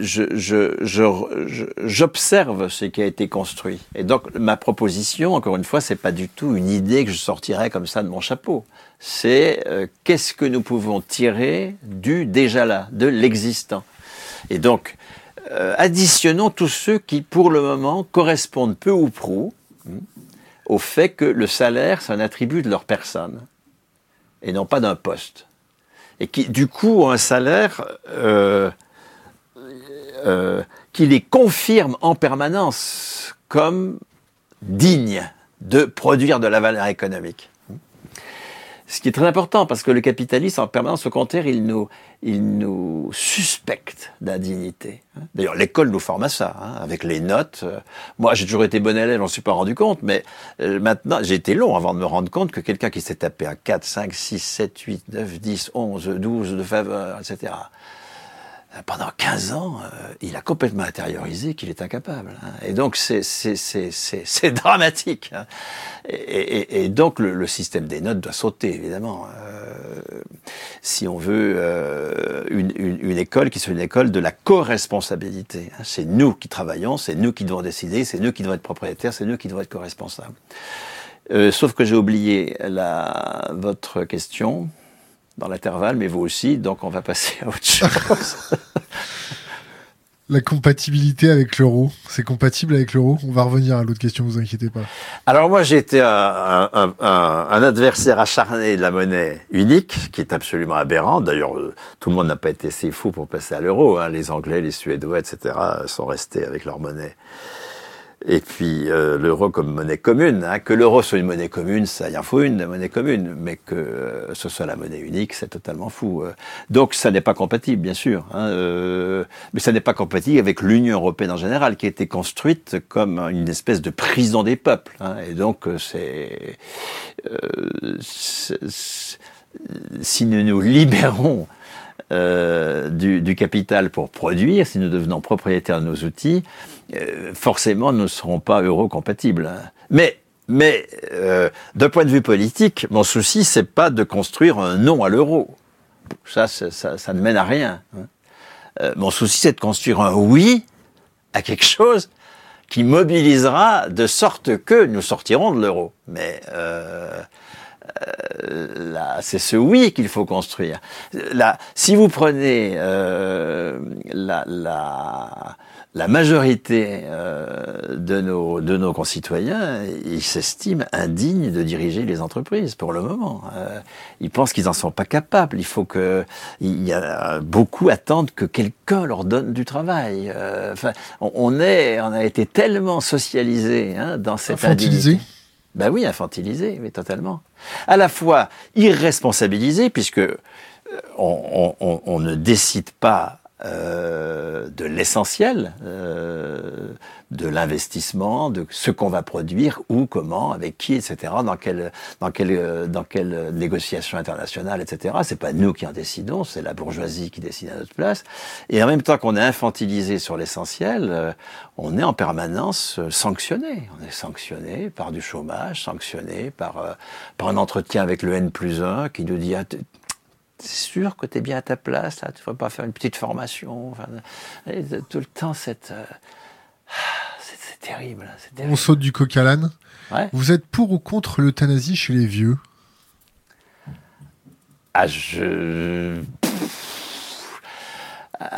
Je, je, je, je, j'observe ce qui a été construit. Et donc, ma proposition, encore une fois, c'est pas du tout une idée que je sortirais comme ça de mon chapeau. C'est euh, qu'est-ce que nous pouvons tirer du déjà là, de l'existant. Et donc, euh, additionnons tous ceux qui, pour le moment, correspondent peu ou prou hein, au fait que le salaire, c'est un attribut de leur personne et non pas d'un poste. Et qui, du coup, ont un salaire... Euh, Euh, qui les confirme en permanence comme dignes de produire de la valeur économique. Ce qui est très important, parce que le capitaliste, en permanence, au contraire, il nous, il nous suspecte d'indignité. D'ailleurs, l'école nous forme à ça, hein, avec les notes. Moi, j'ai toujours été bon élève, j'en suis pas rendu compte, mais maintenant, j'ai été long avant de me rendre compte que quelqu'un qui s'est tapé un quatre, cinq, six, sept, huit, neuf, dix, onze, douze de faveur, et cetera, pendant quinze ans, euh, il a complètement intériorisé qu'il est incapable. Hein. Et donc, c'est, c'est, c'est, c'est, c'est dramatique. Hein. Et, et, et donc, le, le système des notes doit sauter, évidemment. Euh, si on veut euh, une, une, une école qui soit une école de la co-responsabilité. Hein. C'est nous qui travaillons, c'est nous qui devons décider, c'est nous qui devons être propriétaires, c'est nous qui devons être co-responsables. Euh, sauf que j'ai oublié la, votre question... dans l'intervalle, mais vous aussi, donc on va passer à autre chose. La compatibilité avec l'euro, c'est compatible avec l'euro? On va revenir à l'autre question, vous inquiétez pas. Alors moi, j'ai été un, un, un, un adversaire acharné de la monnaie unique, qui est absolument aberrant. D'ailleurs, tout le monde n'a pas été si fou pour passer à l'euro. Hein. Les Anglais, les Suédois, et cetera sont restés avec leur monnaie. Et puis euh, l'euro comme monnaie commune, hein, que l'euro soit une monnaie commune, ça y en faut une, la monnaie commune, mais que euh, ce soit la monnaie unique, c'est totalement fou. Euh. Donc ça n'est pas compatible, bien sûr, hein, euh, mais ça n'est pas compatible avec l'Union européenne en général, qui a été construite comme une espèce de prison des peuples. Hein, et donc c'est, euh, c'est, c'est si nous nous libérons Euh, du, du capital pour produire, si nous devenons propriétaires de nos outils, euh, forcément nous ne serons pas euro-compatibles. Hein. Mais, mais euh, d'un point de vue politique, mon souci, c'est pas de construire un non à l'euro. Ça, ça, ça, ça ne mène à rien. Hein. Euh, mon souci, c'est de construire un oui à quelque chose qui mobilisera de sorte que nous sortirons de l'euro. Mais... Euh, Euh, là, c'est ce oui qu'il faut construire. Là, si vous prenez euh, la, la, la majorité euh, de nos, de nos concitoyens, ils s'estiment indignes de diriger les entreprises pour le moment. Euh, ils pensent qu'ils n'en sont pas capables. Il faut que, il y a beaucoup attendent que quelqu'un leur donne du travail. Euh, enfin, on, on est, on a été tellement socialisés hein, dans cette indignité. Ben oui, infantilisé, mais totalement. À la fois irresponsabilisé, puisque on, on, on ne décide pas euh, de l'essentiel, euh, de l'investissement, de ce qu'on va produire, où, comment, avec qui, et cetera, dans quelle, dans quelle, dans quelle négociation internationale, et cetera. C'est pas nous qui en décidons, c'est la bourgeoisie qui décide à notre place. Et en même temps qu'on est infantilisé sur l'essentiel, on est en permanence sanctionné. On est sanctionné par du chômage, sanctionné par, euh, par un entretien avec le N plus un qui nous dit... Ah, t- T'es sûr que t'es bien à ta place, là, tu ne vas pas faire une petite formation. Enfin, tout le temps, cette, euh, c'est, c'est terrible, c'est terrible. On saute du coq à l'âne. Ouais. Vous êtes pour ou contre l'euthanasie chez les vieux? Ah, je...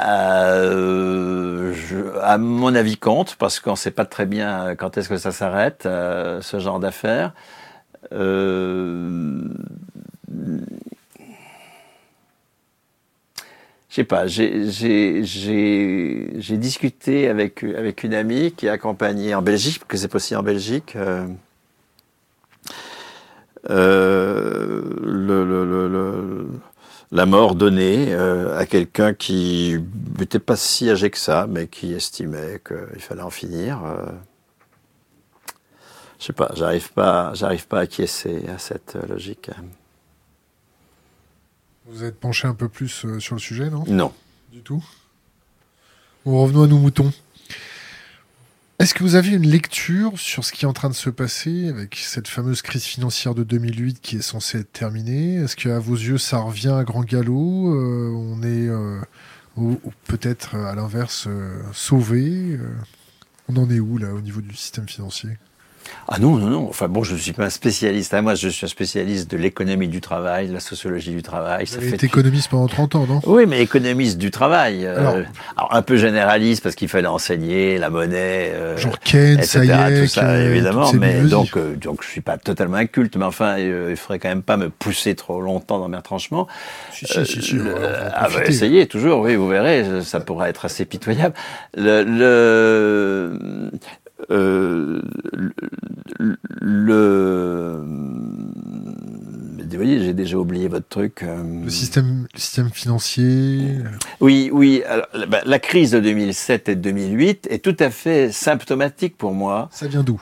Euh, je, à mon avis, compte, parce qu'on ne sait pas très bien quand est-ce que ça s'arrête, euh, ce genre d'affaires. Euh... Je sais pas, j'ai, j'ai, j'ai, j'ai discuté avec, avec une amie qui est accompagnée en Belgique, parce que c'est possible en Belgique, euh, euh, le, le, le, le, la mort donnée euh, à quelqu'un qui n'était pas si âgé que ça, mais qui estimait qu'il fallait en finir. Euh, je sais pas, j'arrive pas, j'arrive pas à acquiescer à cette logique. Vous êtes penché un peu plus sur le sujet, non ? Non. Du tout ? Bon, revenons à nos moutons. Est-ce que vous avez une lecture sur ce qui est en train de se passer avec cette fameuse crise financière de deux mille huit qui est censée être terminée ? Est-ce qu'à vos yeux, ça revient à grand galop ? euh, On est euh, ou, ou peut-être, à l'inverse, euh, sauvé ? euh, On en est où, là, au niveau du système financier ? Ah non, non, non. Enfin bon, je ne suis pas un spécialiste. Hein. Moi, je suis un spécialiste de l'économie du travail, de la sociologie du travail. Vous avez été économiste pendant trente ans, non ? Oui, mais économiste du travail. Euh, alors, alors, un peu généraliste, parce qu'il fallait enseigner la monnaie, euh, genre Keynes, et cetera, Hayek, tout ça, évidemment. Mais donc, euh, donc, je ne suis pas totalement inculte, mais enfin, euh, il ne faudrait quand même pas me pousser trop longtemps dans mes retranchements. Si, si, euh, si, si. Le, ah bah, essayez, toujours, oui, vous verrez, ça pourra être assez pitoyable. Le... le Euh, le, le, vous voyez, j'ai, déjà oublié votre truc. Euh... Le système, le système financier... Oui, oui. Alors, bah, la crise de deux mille sept et de deux mille huit est tout à fait symptomatique pour moi. Ça vient d'où ?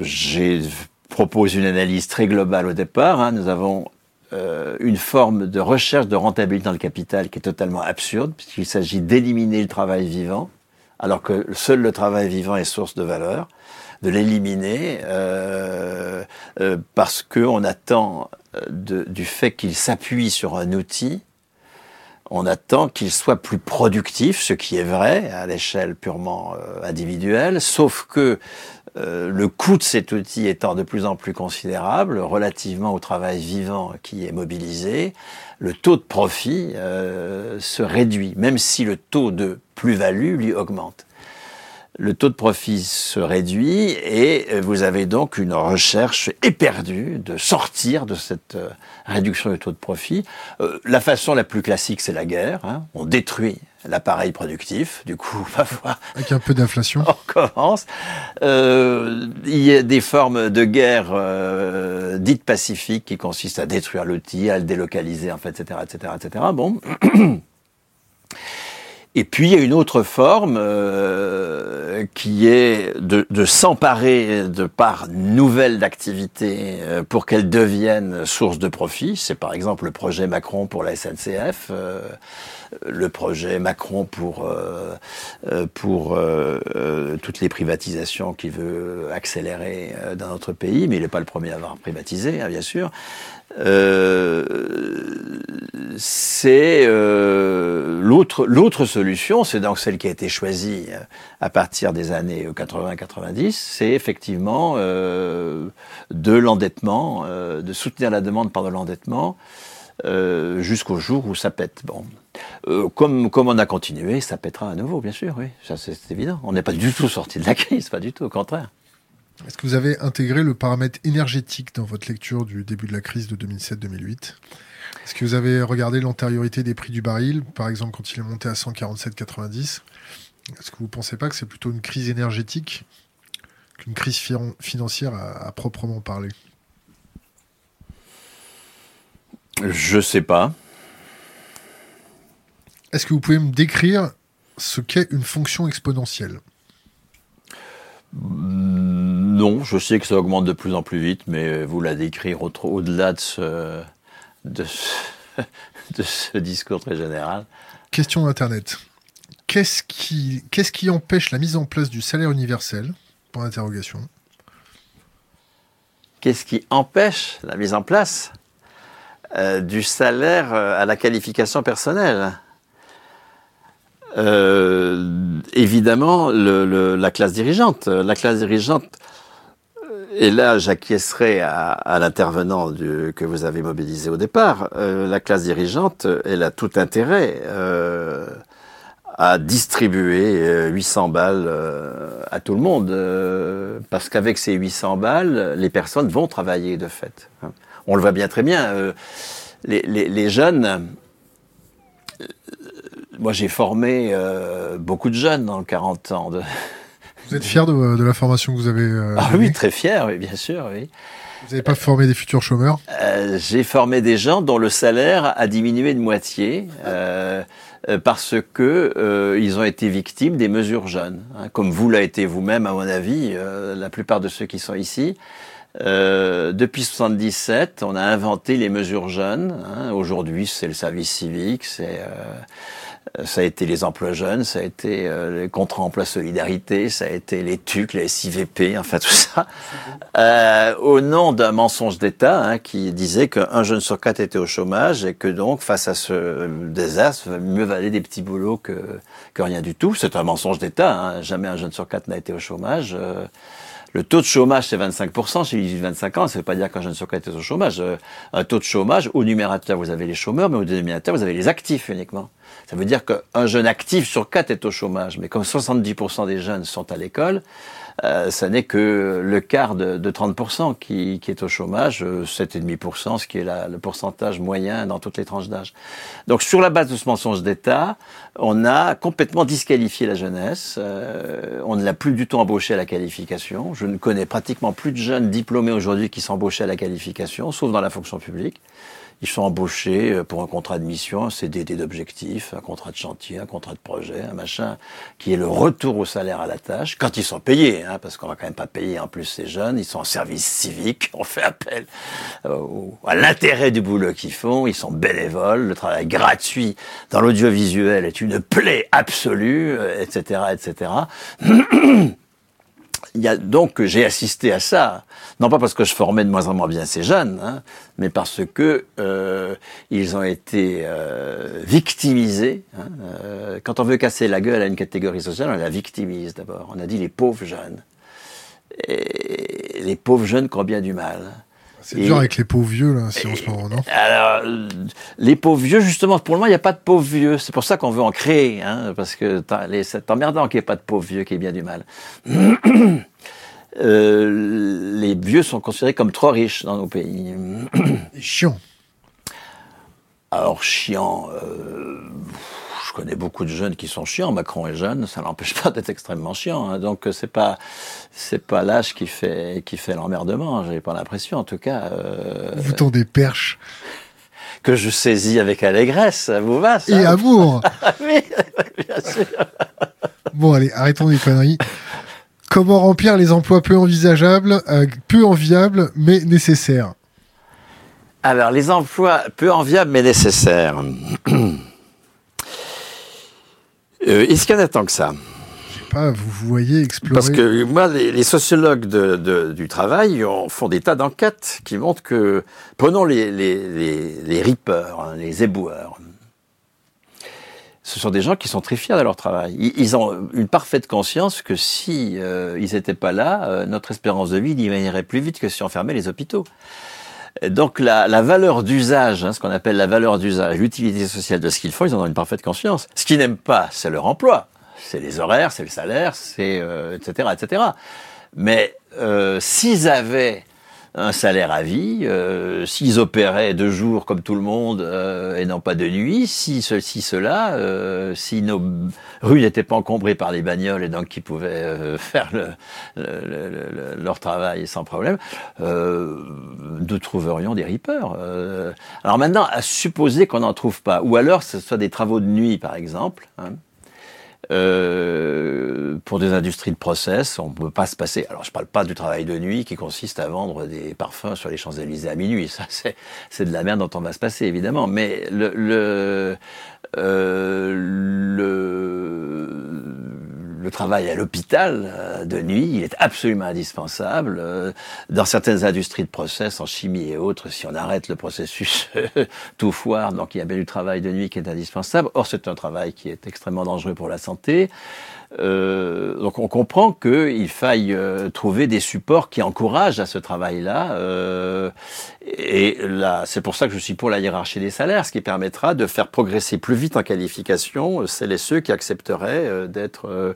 J'ai proposé une analyse très globale au départ. Hein. Nous avons euh, une forme de recherche de rentabilité dans le capital qui est totalement absurde, puisqu'il s'agit d'éliminer le travail vivant, alors que seul le travail vivant est source de valeur. De l'éliminer euh, euh, parce qu'on attend de, du fait qu'il s'appuie sur un outil, on attend qu'il soit plus productif, ce qui est vrai à l'échelle purement euh, individuelle, sauf que euh, le coût de cet outil étant de plus en plus considérable, relativement au travail vivant qui est mobilisé, le taux de profit euh, se réduit, même si le taux de plus-value lui augmente. Le taux de profit se réduit et vous avez donc une recherche éperdue de sortir de cette réduction du taux de profit. Euh, la façon la plus classique, c'est la guerre. Hein. On détruit l'appareil productif, du coup, parfois... Avec un peu d'inflation. On commence. Euh, il y a des formes de guerre euh, dites pacifiques qui consistent à détruire l'outil, à le délocaliser, en fait, et cetera, et cetera, et cetera. Bon... Et puis, il y a une autre forme euh, qui est de, de s'emparer de parts nouvelles d'activité euh, pour qu'elles deviennent source de profit. C'est par exemple le projet Macron pour la S N C F, euh, le projet Macron pour, euh, pour euh, euh, toutes les privatisations qu'il veut accélérer euh, dans notre pays. Mais il n'est pas le premier à avoir privatisé, hein, bien sûr. Euh, c'est euh, l'autre l'autre solution, c'est donc celle qui a été choisie à partir des années quatre-vingts quatre-vingt-dix, c'est effectivement euh, de l'endettement, euh, de soutenir la demande par de l'endettement euh, jusqu'au jour où ça pète. Bon, euh, comme comme on a continué, ça pètera à nouveau, bien sûr, oui, ça c'est, c'est évident. On n'est pas du tout sorti de la crise, pas du tout, au contraire. Est-ce que vous avez intégré le paramètre énergétique dans votre lecture du début de la crise de deux mille sept deux mille huit ? Est-ce que vous avez regardé l'antériorité des prix du baril, par exemple quand il est monté à cent quarante-sept quatre-vingt-dix ? Est-ce que vous ne pensez pas que c'est plutôt une crise énergétique qu'une crise fi- financière à, à proprement parler ? Je ne sais pas. Est-ce que vous pouvez me décrire ce qu'est une fonction exponentielle ? Non, je sais que ça augmente de plus en plus vite, mais vous la décrire au- au-delà de ce, de, ce, de ce discours très général. Question d'Internet. Qu'est-ce qui, qu'est-ce qui empêche la mise en place du salaire universel ? Point d'interrogation. Qu'est-ce qui empêche la mise en place euh, du salaire à la qualification personnelle ? Euh, évidemment, le, le, la classe dirigeante. La classe dirigeante, et là j'acquiescerai à, à l'intervenant du, que vous avez mobilisé au départ, euh, la classe dirigeante, elle a tout intérêt euh, à distribuer huit cents balles euh, à tout le monde, euh, parce qu'avec ces huit cents balles, les personnes vont travailler de fait. On le voit bien très bien, euh, les, les, les jeunes... Euh, Moi, j'ai formé euh, beaucoup de jeunes dans le quarante ans. De... Vous êtes fier de, de la formation que vous avez euh, Ah oui, très fier, oui, bien sûr. Oui. Vous n'avez pas euh, formé des futurs chômeurs euh, J'ai formé des gens dont le salaire a diminué de moitié euh, euh, parce que euh, ils ont été victimes des mesures jeunes. Hein, comme vous l'avez été vous-même, à mon avis, euh, la plupart de ceux qui sont ici. Euh, depuis soixante-dix-sept, on a inventé les mesures jeunes. Hein. Aujourd'hui, c'est le service civique, c'est... Euh, ça a été les emplois jeunes, ça a été euh, les contrats emploi solidarité, ça a été les T U C, les S I V P, enfin tout ça, euh, au nom d'un mensonge d'État hein, qui disait qu'un jeune sur quatre était au chômage et que donc face à ce désastre, mieux valait des petits boulots que, que rien du tout. C'est un mensonge d'État, hein. Jamais un jeune sur quatre n'a été au chômage. Euh, Le taux de chômage, c'est vingt-cinq pour cent, chez les vingt-cinq ans, ça ne veut pas dire qu'un jeune sur quatre est au chômage. Un taux de chômage, au numérateur, vous avez les chômeurs, mais au dénominateur, vous avez les actifs uniquement. Ça veut dire qu'un jeune actif sur quatre est au chômage. Mais comme soixante-dix pour cent des jeunes sont à l'école, euh, ça n'est que le quart de, de trente pour cent qui, qui est au chômage, sept virgule cinq pour cent, ce qui est la, le pourcentage moyen dans toutes les tranches d'âge. Donc sur la base de ce mensonge d'État, on a complètement disqualifié la jeunesse. Euh, on ne l'a plus du tout embauchée à la qualification. Je ne connais pratiquement plus de jeunes diplômés aujourd'hui qui s'embauchaient à la qualification, sauf dans la fonction publique. Ils sont embauchés pour un contrat de mission, un C D D d'objectif, un contrat de chantier, un contrat de projet, un machin, qui est le retour au salaire à la tâche, quand ils sont payés, hein, parce qu'on va quand même pas payer en plus ces jeunes, ils sont en service civique, on fait appel euh, à l'intérêt du boulot qu'ils font, ils sont bénévoles, le travail gratuit dans l'audiovisuel est une plaie absolue, et cetera, et cetera Il y a donc, j'ai assisté à ça, non pas parce que je formais de moins en moins bien ces jeunes, hein, mais parce que euh, ils ont été euh, victimisés. Hein, euh, quand on veut casser la gueule à une catégorie sociale, on la victimise d'abord. On a dit les pauvres jeunes. Et les pauvres jeunes qui ont bien du mal. C'est et, dur avec les pauvres vieux, là, si et, on se rend, non ? Alors, les pauvres vieux, justement, pour le moment, il n'y a pas de pauvres vieux. C'est pour ça qu'on veut en créer, hein, parce que les, c'est emmerdant qu'il n'y ait pas de pauvres vieux, qu'il y ait bien du mal. euh, les vieux sont considérés comme trop riches dans nos pays. Chiant. Alors, chiant... Euh... Je connais beaucoup de jeunes qui sont chiants. Macron est jeune, ça l'empêche pas d'être extrêmement chiant. Hein. Donc c'est pas c'est pas l'âge qui fait qui fait l'emmerdement. J'avais pas l'impression, en tout cas. Euh, Vous tendez perche que je saisis avec allégresse. Ça vous va ça ? Et amour. Oui, bien sûr. Bon, allez, arrêtons les conneries. Comment remplir les emplois peu envisageables, euh, peu enviables, mais nécessaires ? Alors les emplois peu enviables mais nécessaires. Euh, est-ce qu'il y en a tant que ça ? Je ne sais pas, vous voyez explorer... Parce que moi, les, les sociologues de, de, du travail ont, font des tas d'enquêtes qui montrent que... Prenons les, les, les, les rippers, hein, les éboueurs. Ce sont des gens qui sont très fiers de leur travail. Ils, ils ont une parfaite conscience que si euh, ils n'étaient pas là, euh, notre espérance de vie diminuerait plus vite que si on fermait les hôpitaux. Donc la, la valeur d'usage, hein, ce qu'on appelle la valeur d'usage, l'utilité sociale de ce qu'ils font, ils en ont une parfaite conscience. Ce qu'ils n'aiment pas, c'est leur emploi, c'est les horaires, c'est le salaire, c'est euh, et cetera, et cetera. Mais euh, s'ils avaient un salaire à vie, euh, s'ils opéraient de jour comme tout le monde euh, et non pas de nuit, si ceci, cela, euh, si nos rues n'étaient pas encombrées par les bagnoles et donc qu'ils pouvaient euh, faire le, le, le, le, leur travail sans problème, euh, nous trouverions des rippers. Euh. Alors maintenant, à supposer qu'on n'en trouve pas, ou alors ce soit des travaux de nuit par exemple, hein. Euh, pour des industries de process, on ne peut pas se passer. Alors, je ne parle pas du travail de nuit qui consiste à vendre des parfums sur les Champs-Élysées à minuit. Ça, c'est, c'est de la merde dont on va se passer, évidemment. Mais le, le, euh, le, le travail à l'hôpital de nuit, il est absolument indispensable. Dans certaines industries de process, en chimie et autres, si on arrête le processus, tout foire. Donc, il y a bien du travail de nuit qui est indispensable. Or, c'est un travail qui est extrêmement dangereux pour la santé. Euh, donc on comprend qu'il faille euh, trouver des supports qui encouragent à ce travail-là. Euh, et là, c'est pour ça que je suis pour la hiérarchie des salaires, ce qui permettra de faire progresser plus vite en qualification celles et ceux qui accepteraient euh, d'être, euh,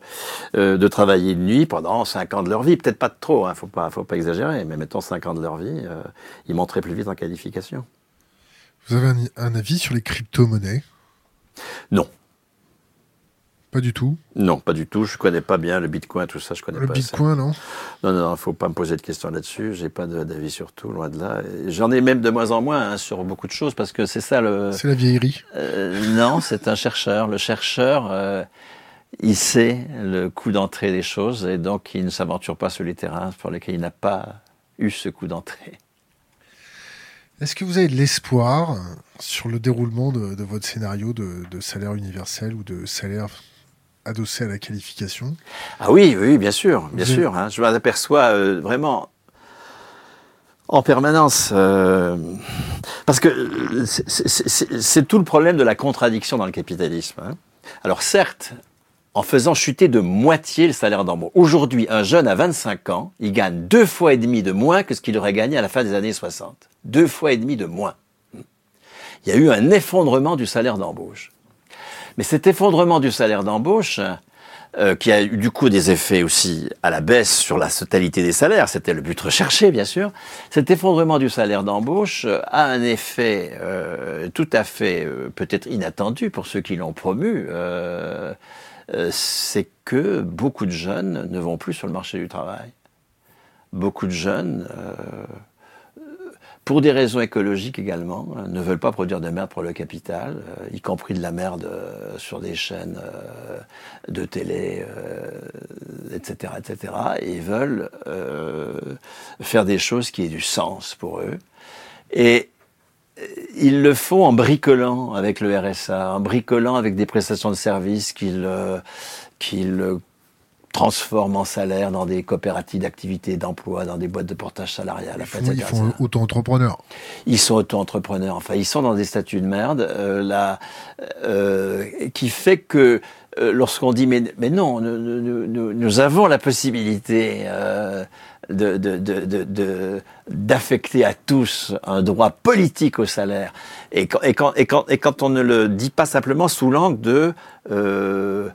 euh, de travailler de nuit pendant cinq ans de leur vie. Peut-être pas de trop, hein, faut pas, faut pas exagérer, mais mettons cinq ans de leur vie, euh, ils monteraient plus vite en qualification. Vous avez un, un avis sur les crypto-monnaies ? Non. Pas du tout. Non, pas du tout. Je connais pas bien le Bitcoin, tout ça. Je connais le pas. Le Bitcoin, assez. non, non, non, non. Faut pas me poser de questions là-dessus. J'ai pas de, d'avis sur tout, loin de là. Et j'en ai même de moins en moins hein, sur beaucoup de choses parce que c'est ça le. C'est la vieillerie. Euh, non, c'est un chercheur. Le chercheur, euh, il sait le coût d'entrée des choses et donc il ne s'aventure pas sur les terrains pour lesquels il n'a pas eu ce coût d'entrée. Est-ce que vous avez de l'espoir sur le déroulement de, de votre scénario de, de salaire universel ou de salaire adossé à la qualification ? Ah oui, oui, bien sûr, bien oui. sûr. Hein, je m'aperçois euh, vraiment en permanence. Euh, parce que c'est, c'est, c'est, c'est tout le problème de la contradiction dans le capitalisme. Hein. Alors certes, en faisant chuter de moitié le salaire d'embauche. Aujourd'hui, un jeune à vingt-cinq ans, il gagne deux fois et demi de moins que ce qu'il aurait gagné à la fin des années soixante. Deux fois et demi de moins. Il y a eu un effondrement du salaire d'embauche. Mais cet effondrement du salaire d'embauche, euh, qui a eu du coup des effets aussi à la baisse sur la totalité des salaires, c'était le but recherché bien sûr, cet effondrement du salaire d'embauche a un effet euh, tout à fait euh, peut-être inattendu pour ceux qui l'ont promu, euh, euh, c'est que beaucoup de jeunes ne vont plus sur le marché du travail. Beaucoup de jeunes... Euh, pour des raisons écologiques également, ne veulent pas produire de merde pour le capital, euh, y compris de la merde euh, sur des chaînes euh, de télé, euh, et cetera, et cetera. Et ils veulent euh, faire des choses qui aient du sens pour eux. Et ils le font en bricolant avec le R S A, en bricolant avec des prestations de services qu'ils... Euh, qu'ils transforment en salaire dans des coopératives d'activité, d'emploi, dans des boîtes de portage salarial. Ils, font, ils font auto-entrepreneurs. Ils sont auto-entrepreneurs. Enfin, ils sont dans des statuts de merde, euh, là, euh, qui fait que euh, lorsqu'on dit mais, mais non, nous, nous, nous, nous avons la possibilité euh, de, de, de, de, de, d'affecter à tous un droit politique au salaire. Et quand, et quand, et quand, et quand on ne le dit pas simplement sous l'angle de euh,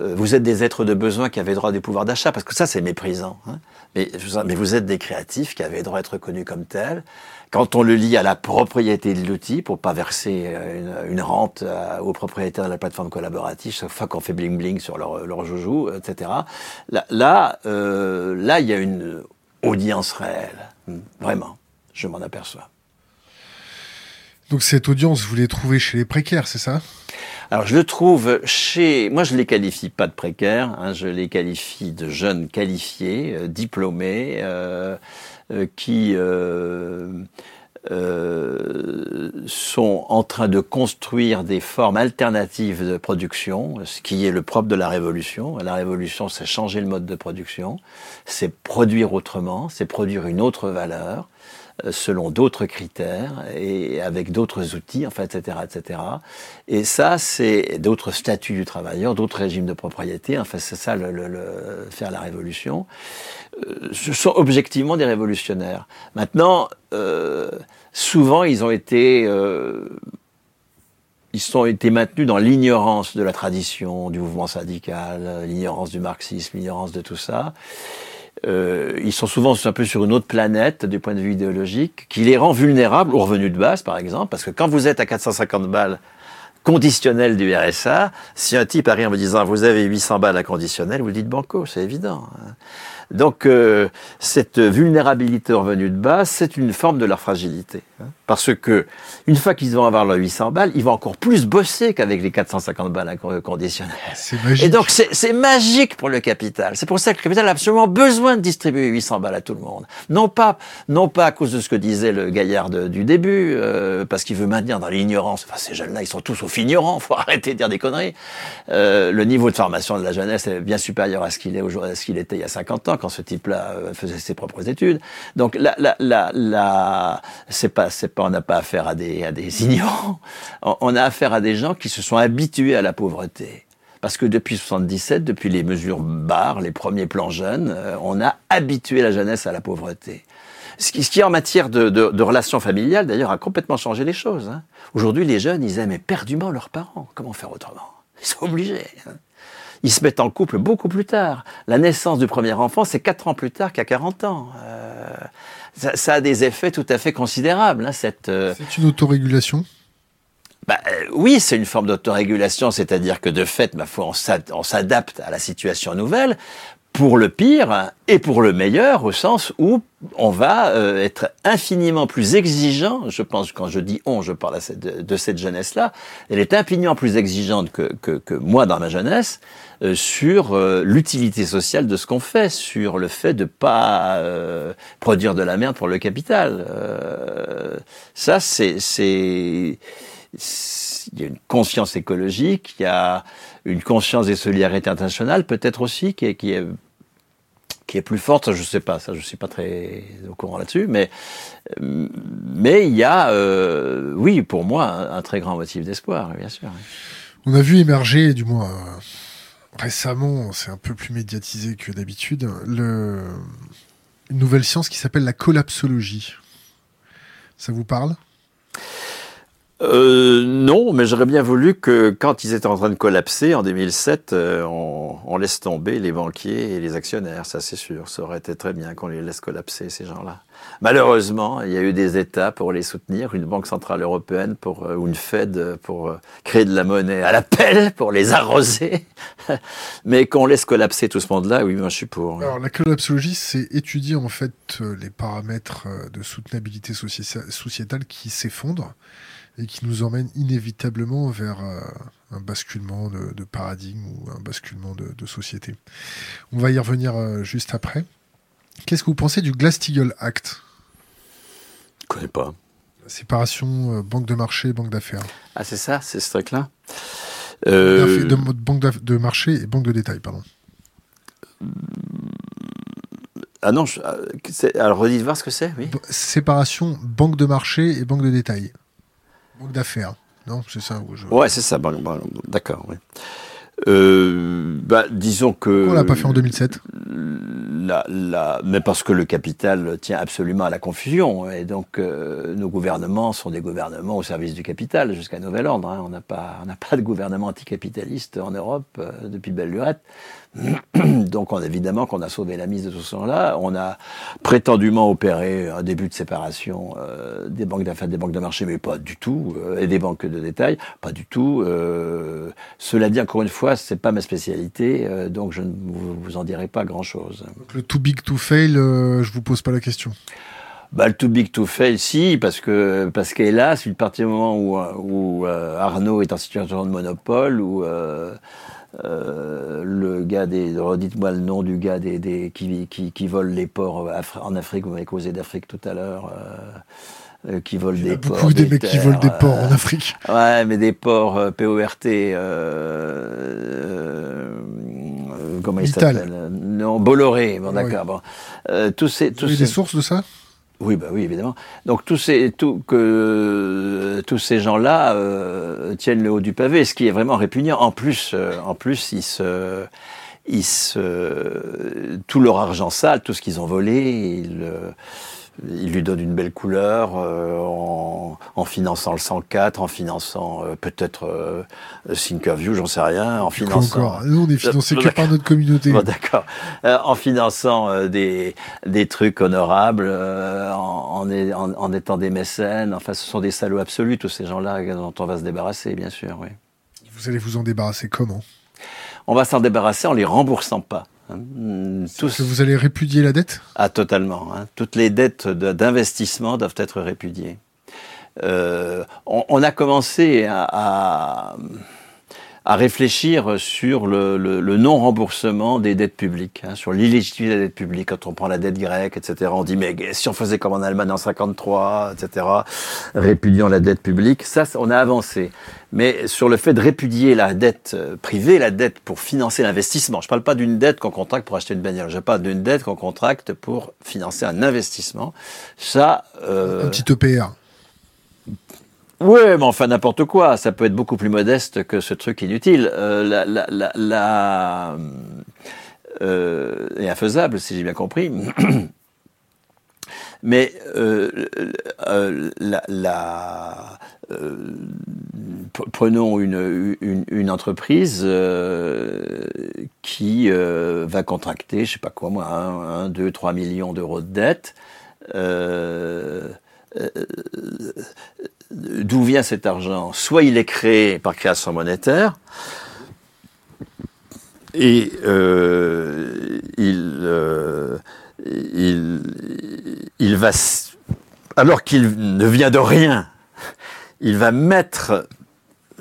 vous êtes des êtres de besoin qui avaient droit à du pouvoir d'achat, parce que ça, c'est méprisant. Hein. Mais, mais vous êtes des créatifs qui avaient droit à être reconnus comme tels. Quand on le lie à la propriété de l'outil, pour pas verser une, une rente à, aux propriétaires de la plateforme collaborative, chaque fois qu'on fait bling-bling sur leur, leur joujou, et cetera. Là, là, euh, là, il y a une audience réelle. Vraiment, je m'en aperçois. Donc cette audience, vous les trouvez chez les précaires, c'est ça ? Alors je le trouve chez... Moi je les qualifie pas de précaires, hein, je les qualifie de jeunes qualifiés, euh, diplômés, euh, euh, qui euh, euh, sont en train de construire des formes alternatives de production, ce qui est le propre de la Révolution. La Révolution, c'est changer le mode de production, c'est produire autrement, c'est produire une autre valeur, selon d'autres critères et avec d'autres outils, enfin, et cetera, et cetera. Et ça, c'est d'autres statuts du travailleur, d'autres régimes de propriété. Enfin, c'est ça le, le, le faire la révolution. Euh, ce sont objectivement des révolutionnaires. Maintenant, euh, souvent, ils ont été, euh, ils ont été maintenus dans l'ignorance de la tradition, du mouvement syndical, l'ignorance du marxisme, l'ignorance de tout ça. Euh, ils sont souvent un peu sur une autre planète du point de vue idéologique, qui les rend vulnérables aux revenus de base, par exemple, parce que quand vous êtes à quatre cent cinquante balles conditionnelles du R S A, si un type arrive en vous disant « vous avez huit cents balles à conditionnelles », vous dites « banco », c'est évident. Donc, euh, cette vulnérabilité aux revenus de base, c'est une forme de leur fragilité. Parce que, une fois qu'ils vont avoir leurs huit cents balles, ils vont encore plus bosser qu'avec les quatre cent cinquante balles conditionnelles. C'est magique. Et donc, c'est, c'est magique pour le capital. C'est pour ça que le capital a absolument besoin de distribuer huit cents balles à tout le monde. Non pas, non pas à cause de ce que disait le gaillard de, du début, euh, parce qu'il veut maintenir dans l'ignorance. Enfin, ces jeunes-là, ils sont tous au fignorant. Faut arrêter de dire des conneries. Euh, le niveau de formation de la jeunesse est bien supérieur à ce qu'il est aujourd'hui, à ce qu'il était il y a cinquante ans, quand ce type-là faisait ses propres études. Donc, là, là, là, là, c'est pas, c'est pas on n'a pas affaire à des, à des ignorants, on a affaire à des gens qui se sont habitués à la pauvreté. Parce que depuis soixante-dix-sept, depuis les mesures barres, les premiers plans jeunes, on a habitué la jeunesse à la pauvreté. Ce qui, ce qui en matière de, de, de relations familiales, d'ailleurs, a complètement changé les choses. Hein. Aujourd'hui, les jeunes, ils aiment éperdument leurs parents. Comment faire autrement ? Ils sont obligés. Hein. Ils se mettent en couple beaucoup plus tard. La naissance du premier enfant, c'est quatre ans plus tard qu'à quarante ans. Euh... Ça, ça a des effets tout à fait considérables. Hein, cette, euh... C'est une autorégulation ? Bah, euh, oui, c'est une forme d'autorégulation, c'est-à-dire que de fait, ma foi, on, s'ad- on s'adapte à la situation nouvelle, pour le pire et pour le meilleur, au sens où on va euh, être infiniment plus exigeant, je pense, quand je dis « on », je parle à cette, de, de cette jeunesse-là, elle est infiniment plus exigeante que, que, que moi dans ma jeunesse, euh, sur euh, l'utilité sociale de ce qu'on fait, sur le fait de pas euh, produire de la merde pour le capital. Euh, ça, c'est... c'est... Il y a une conscience écologique, il y a une conscience des solidarités internationales, peut-être aussi, qui est, qui est, qui est plus forte. Ça, je sais pas, ça, je suis pas très au courant là-dessus, mais, mais il y a, euh, oui, pour moi, un, un très grand motif d'espoir, bien sûr. On a vu émerger, du moins, récemment, c'est un peu plus médiatisé que d'habitude, le, une nouvelle science qui s'appelle la collapsologie. Ça vous parle ? euh, Non, mais j'aurais bien voulu que quand ils étaient en train de collapser en deux mille sept, euh, on, on laisse tomber les banquiers et les actionnaires, ça c'est sûr. Ça aurait été très bien qu'on les laisse collapser, ces gens-là. Malheureusement, il y a eu des États pour les soutenir, une banque centrale européenne pour, euh, ou une Fed pour euh, créer de la monnaie à la pelle pour les arroser. Mais qu'on laisse collapser tout ce monde-là, oui, moi je suis pour. Oui. Alors la collapsologie, c'est étudier en fait les paramètres de soutenabilité soci- sociétale qui s'effondrent et qui nous emmènent inévitablement vers un basculement de, de paradigme ou un basculement de, de société. On va y revenir juste après. Qu'est-ce que vous pensez du Glass-Steagall Act ? Je ne connais pas. La séparation euh, banque de marché, banque d'affaires. Ah, c'est ça, c'est ce truc-là euh... de, banque de marché et banque de détail, pardon. Ah non, je... c'est... alors redis voir ce que c'est, oui. Séparation banque de marché et banque de détail. Banque d'affaires, non ? C'est ça où je... Ouais, c'est ça, banque... d'accord, oui. Euh, bah, disons que... On l'a pas fait en deux mille sept. La, la, mais parce que le capital tient absolument à la confusion. Et donc, euh, nos gouvernements sont des gouvernements au service du capital, jusqu'à nouvel ordre. Hein. On n'a pas, on n'a pas de gouvernement anticapitaliste en Europe euh, depuis belle lurette. Donc, on, évidemment qu'on a sauvé la mise de tout ce temps-là. On a prétendument opéré un début de séparation euh, des banques d'affaires, des banques de marché, mais pas du tout, euh, et des banques de détail, pas du tout. Euh, cela dit, encore une fois, c'est pas ma spécialité, euh, donc je ne vous, vous en dirai pas grand-chose. Donc le too big to fail, euh, je vous pose pas la question. Bah, le too big to fail, si, parce que, parce qu'hélas, à partir du moment où, où euh, Arnaud est en situation de monopole, où, euh, Euh, le gars des, redites-moi le nom du gars des, des qui, qui qui vole les ports Afri- en Afrique, vous m'avez causé d'Afrique tout à l'heure, euh, euh, qui vole des ports. Beaucoup des, des mecs terres, qui volent des ports euh, en Afrique. Ouais, mais des ports euh, P O R T. Euh, euh, comment il Vital. S'appelle Non, Bolloré. Bon, d'accord. Oui. Bon, euh, tous ces, tous vous avez ces... des sources de ça. Oui, bah oui, évidemment. Donc tous ces tout, que tous ces gens-là euh, tiennent le haut du pavé, ce qui est vraiment répugnant. En plus, euh, en plus, ils se, ils se, euh, tout leur argent sale, tout ce qu'ils ont volé, ils, euh, ils lui donnent une belle couleur euh, en, en finançant le cent quatre, en finançant euh, peut-être euh, Thinkerview, j'en sais rien, en finançant. Encore. Nous, on est financés que par notre communauté. Bon, d'accord. Euh, en finançant euh, des des trucs honorables. Euh, En, en, en étant des mécènes, enfin ce sont des salauds absolus tous ces gens-là dont on va se débarrasser, bien sûr. Oui. Vous allez vous en débarrasser comment ? On va s'en débarrasser en les remboursant pas. Hein. Tous... que vous allez répudier la dette ? Ah totalement. Hein. Toutes les dettes de, d'investissement doivent être répudiées. Euh, on, on a commencé à, à, à réfléchir sur le, le, le non-remboursement des dettes publiques, hein, sur l'illégitimité des dettes publiques. Quand on prend la dette grecque, et cetera, on dit, mais si on faisait comme en Allemagne en cinquante-trois, et cetera, répudiant la dette publique, ça, on a avancé. Mais sur le fait de répudier la dette privée, la dette pour financer l'investissement, je ne parle pas d'une dette qu'on contracte pour acheter une bagnole, je parle d'une dette qu'on contracte pour financer un investissement, ça... Euh... Un petit E P R. Oui, mais enfin, n'importe quoi. Ça peut être beaucoup plus modeste que ce truc inutile. Euh, la, la, la, la euh, et infaisable, si j'ai bien compris. Mais euh, euh, la, la euh, prenons une, une, une entreprise euh, qui euh, va contracter, je sais pas quoi moi, un, un, deux, trois millions d'euros de dettes. Euh, euh, D'où vient cet argent ? Soit il est créé par création monétaire, et euh, il, euh, il, il va, alors qu'il ne vient de rien, il va mettre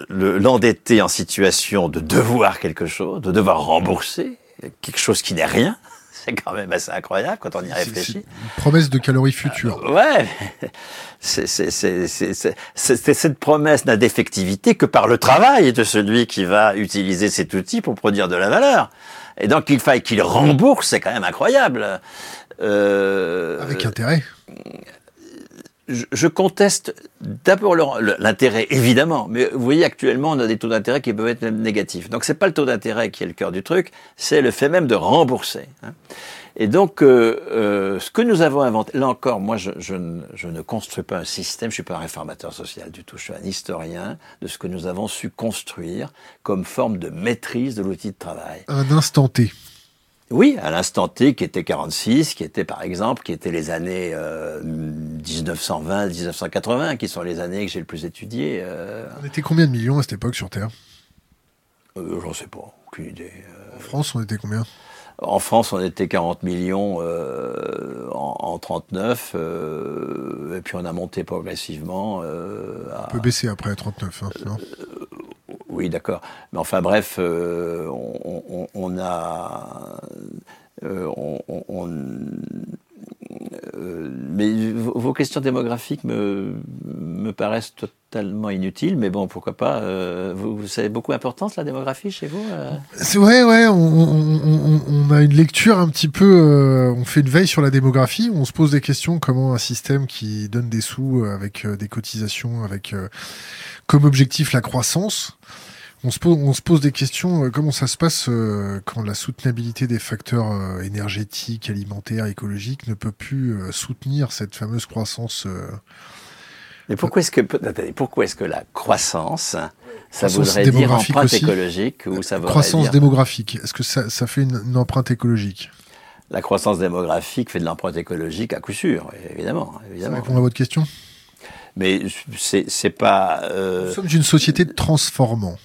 le, l'endetté en situation de devoir quelque chose, de devoir rembourser quelque chose qui n'est rien. C'est quand même assez incroyable quand on y réfléchit. C'est, c'est une promesse de calories futures. Euh, ouais, c'est, c'est, c'est, c'est, c'est, c'est, cette promesse n'a d'effectivité que par le travail de celui qui va utiliser cet outil pour produire de la valeur. Et donc qu'il faille qu'il rembourse, c'est quand même incroyable. Euh, Avec intérêt. Je, je conteste D'abord, l'intérêt, évidemment, mais vous voyez, actuellement, on a des taux d'intérêt qui peuvent être même négatifs. Donc, c'est pas le taux d'intérêt qui est le cœur du truc, c'est le fait même de rembourser. Hein. Et donc, euh, euh, ce que nous avons inventé, là encore, moi, je, je, ne, je ne construis pas un système, je suis pas un réformateur social du tout, je suis un historien de ce que nous avons su construire comme forme de maîtrise de l'outil de travail. Un instant T. Oui, à l'instant T, qui était quarante-six, qui était par exemple, qui étaient les années euh, dix-neuf cent vingt, dix-neuf cent quatre-vingts, qui sont les années que j'ai le plus étudiées. Euh... On était combien de millions à cette époque sur Terre ? euh, J'en sais pas, aucune idée. Euh... En France, on était combien ? En France, on était quarante millions euh, en, en trente-neuf, euh, et puis on a monté progressivement. Euh, à... On peut baisser après à trente-neuf, hein, non ? euh, Oui, d'accord. Mais enfin, bref, euh, on, on, on a... Euh, on, on, euh, mais vos questions démographiques me, me paraissent totalement inutiles, mais bon, pourquoi pas. Euh, vous, vous savez beaucoup d'importance, la démographie, chez vous euh... Ouais, ouais, on, on, on a une lecture un petit peu... Euh, on fait une veille sur la démographie, on se pose des questions, comment un système qui donne des sous avec euh, des cotisations, avec... Euh, comme objectif la croissance, on se pose, on se pose des questions, euh, comment ça se passe euh, quand la soutenabilité des facteurs euh, énergétiques, alimentaires, écologiques ne peut plus euh, soutenir cette fameuse croissance. Euh, Mais pourquoi euh, est-ce que attendez, pourquoi est-ce que la croissance, ça voudrait dire empreinte aussi, écologique ou ça voudrait croissance dire... démographique, est-ce que ça, ça fait une, une empreinte écologique? La croissance démographique fait de l'empreinte écologique à coup sûr, évidemment. évidemment. Ça répond à votre question ? Mais c'est, c'est pas... Euh... Nous sommes une société de transformants.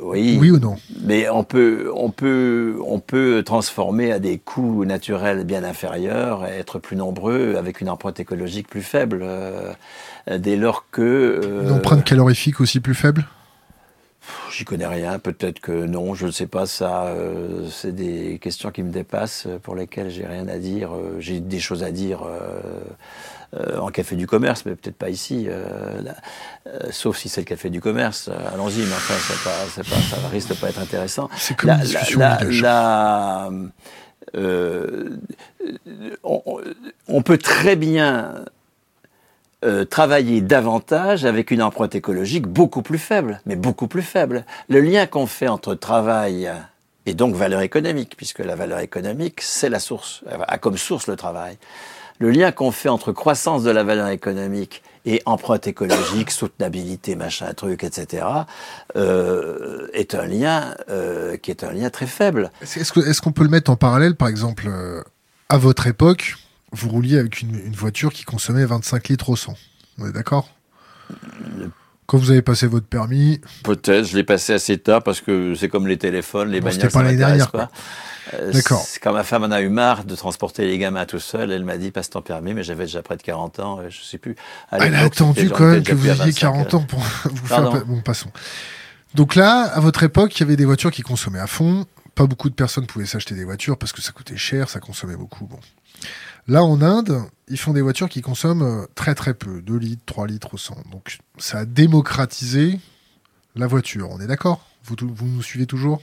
Oui. Oui ou non ? Mais on peut, on peut, on peut transformer à des coûts naturels bien inférieurs et être plus nombreux avec une empreinte écologique plus faible. Euh, dès lors que... Euh... Une empreinte calorifique aussi plus faible ? J'y connais rien, peut-être que non, je ne sais pas, ça, euh, c'est des questions qui me dépassent, pour lesquelles j'ai rien à dire, euh, j'ai des choses à dire euh, euh, en café du commerce, mais peut-être pas ici, euh, là, euh, sauf si c'est le café du commerce, euh, allons-y, mais enfin, c'est pas, c'est pas, ça risque de pas être intéressant. C'est comme la, une discussion la, la, la, euh, on, on peut très bien... Euh, travailler davantage avec une empreinte écologique beaucoup plus faible, mais beaucoup plus faible. Le lien qu'on fait entre travail et donc valeur économique, puisque la valeur économique, c'est la source, a comme source le travail. Le lien qu'on fait entre croissance de la valeur économique et empreinte écologique, soutenabilité, machin, truc, et cetera, euh, est un lien euh, qui est un lien très faible. Est-ce que, est-ce qu'on peut le mettre en parallèle, par exemple, euh, à votre époque ? Vous rouliez avec une, une voiture qui consommait vingt-cinq litres au cent. On est d'accord ? Quand vous avez passé votre permis... Peut-être, je l'ai passé assez tard parce que c'est comme les téléphones, les bon, bagnoles, ça m'intéresse pas. Euh, d'accord. Quand ma femme en a eu marre de transporter les gamins tout seul, elle m'a dit « passe ton permis », mais j'avais déjà près de quarante ans, je sais plus. Elle a attendu quand même que vous ayez quarante ans pour vous Pardon. faire... Bon, passons. Donc là, à votre époque, il y avait des voitures qui consommaient à fond. Pas beaucoup de personnes pouvaient s'acheter des voitures parce que ça coûtait cher, ça consommait beaucoup, bon... Là, en Inde, ils font des voitures qui consomment très très peu, deux litres, trois litres au cent. Donc, ça a démocratisé la voiture. On est d'accord ? vous, vous nous suivez toujours ?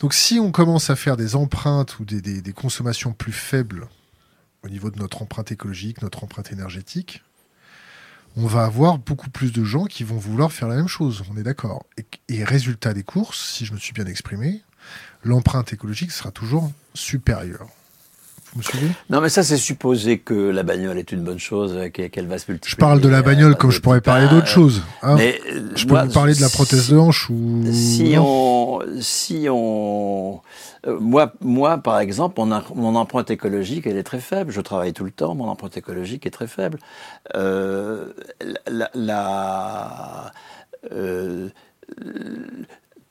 Donc, si on commence à faire des empreintes ou des, des, des consommations plus faibles au niveau de notre empreinte écologique, notre empreinte énergétique, on va avoir beaucoup plus de gens qui vont vouloir faire la même chose. On est d'accord ? Et, et résultat des courses, si je me suis bien exprimé, l'empreinte écologique sera toujours supérieure. Non, mais ça, c'est supposé que la bagnole est une bonne chose, qu'elle va se multiplier. Je parle de la bagnole comme je pourrais parler d'autre chose. Hein. Mais je peux moi, vous parler de la prothèse si, de hanche ou... Si on... Si on euh, moi, moi, par exemple, mon, mon empreinte écologique, elle est très faible. Je travaille tout le temps, mon empreinte écologique est très faible. Euh, la... la euh,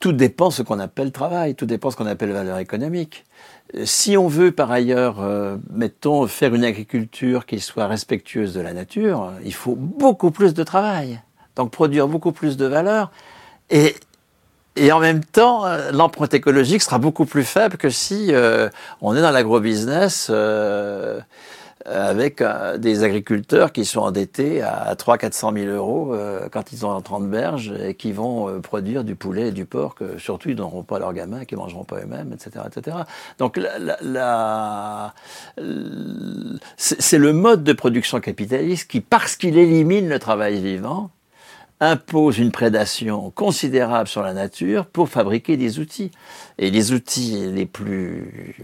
tout dépend ce qu'on appelle travail, tout dépend ce qu'on appelle valeur économique. Si on veut, par ailleurs, euh, mettons, faire une agriculture qui soit respectueuse de la nature, il faut beaucoup plus de travail. Donc, produire beaucoup plus de valeur. Et, et en même temps, l'empreinte écologique sera beaucoup plus faible que si euh, on est dans l'agro-business euh, avec euh, des agriculteurs qui sont endettés à trois cents à quatre cent mille euros euh, quand ils ont trente berges et qui vont euh, produire du poulet et du porc, que surtout ils n'auront pas leurs gamins, qu'ils ne mangeront pas eux-mêmes, et cetera et cetera. Donc la, la, la, c'est le mode de production capitaliste qui, parce qu'il élimine le travail vivant, impose une prédation considérable sur la nature pour fabriquer des outils. Et les outils les plus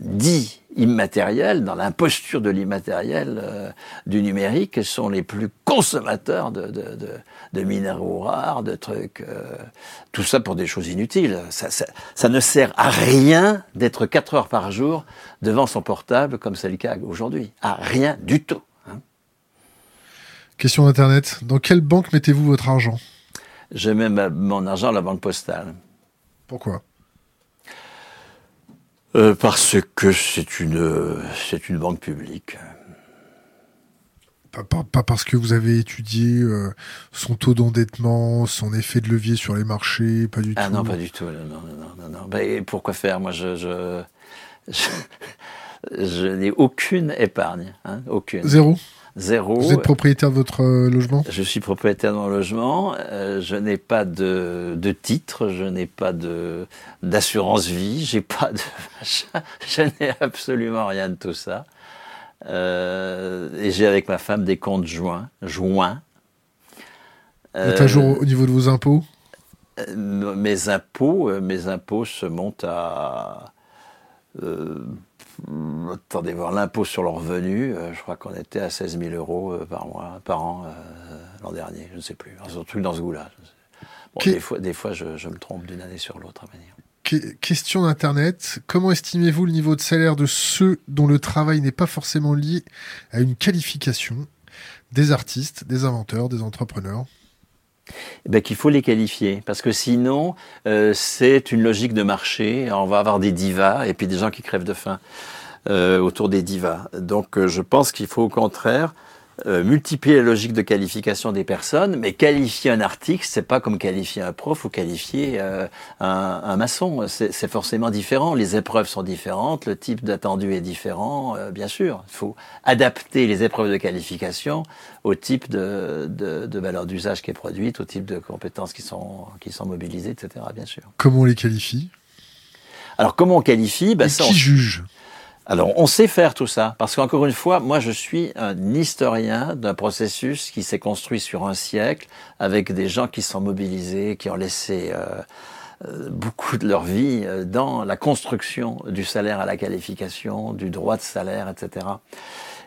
dits immatériels, dans l'imposture de l'immatériel euh, du numérique, sont les plus consommateurs de, de, de, de minéraux rares, de trucs... Euh, tout ça pour des choses inutiles. Ça, ça, ça ne sert à rien d'être quatre heures par jour devant son portable, comme c'est le cas aujourd'hui. À rien du tout. Question d'Internet. Dans quelle banque mettez-vous votre argent ? Je mets ma, mon argent à la banque postale. Pourquoi ? euh, Parce que c'est une, c'est une banque publique. Pas, pas, pas parce que vous avez étudié euh, son taux d'endettement, son effet de levier sur les marchés, pas du ah tout. Ah non, pas du tout. Non, non, non, non, non. Ben, pourquoi faire ? Moi, je... je, je, je n'ai aucune épargne. Hein, aucune. Zéro ? Zéro. Vous êtes propriétaire de votre euh, logement ? Je suis propriétaire de mon logement. Euh, je n'ai pas de, de titre, je n'ai pas de, d'assurance vie, j'ai pas de, je, je n'ai absolument rien de tout ça. Euh, et j'ai avec ma femme des comptes joints. joints. Euh, Vous êtes à jour au niveau de vos impôts ? euh, mes impôts, euh, mes impôts se montent à. Euh, Attendez voir l'impôt sur le revenu, euh, je crois qu'on était à seize mille euros euh, par mois, par an euh, l'an dernier, je ne sais plus. Un truc dans ce goût-là. Bon, que... Des fois, des fois je, je me trompe d'une année sur l'autre. À manière. Que... Question d'Internet. Comment estimez-vous le niveau de salaire de ceux dont le travail n'est pas forcément lié à une qualification ? Des artistes, des inventeurs, des entrepreneurs ? Ben, qu'il faut les qualifier, parce que sinon euh, c'est une logique de marché, on va avoir des divas et puis des gens qui crèvent de faim euh, autour des divas. Donc euh, je pense qu'il faut au contraire euh, multiplier la logique de qualification des personnes, mais qualifier un article, c'est pas comme qualifier un prof ou qualifier euh, un, un maçon, c'est, c'est forcément différent, les épreuves sont différentes, le type d'attendu est différent, euh, bien sûr, il faut adapter les épreuves de qualification au type de, de, de valeur d'usage qui est produite, au type de compétences qui sont, qui sont mobilisées, et cetera, bien sûr. Comment on les qualifie ? Alors, comment on qualifie ? Bah, Et ça, qui on... juge ? Alors, on sait faire tout ça, parce qu'encore une fois, moi, je suis un historien d'un processus qui s'est construit sur un siècle, avec des gens qui sont mobilisés, qui ont laissé... Euh, beaucoup de leur vie dans la construction du salaire à la qualification, du droit de salaire, et cetera.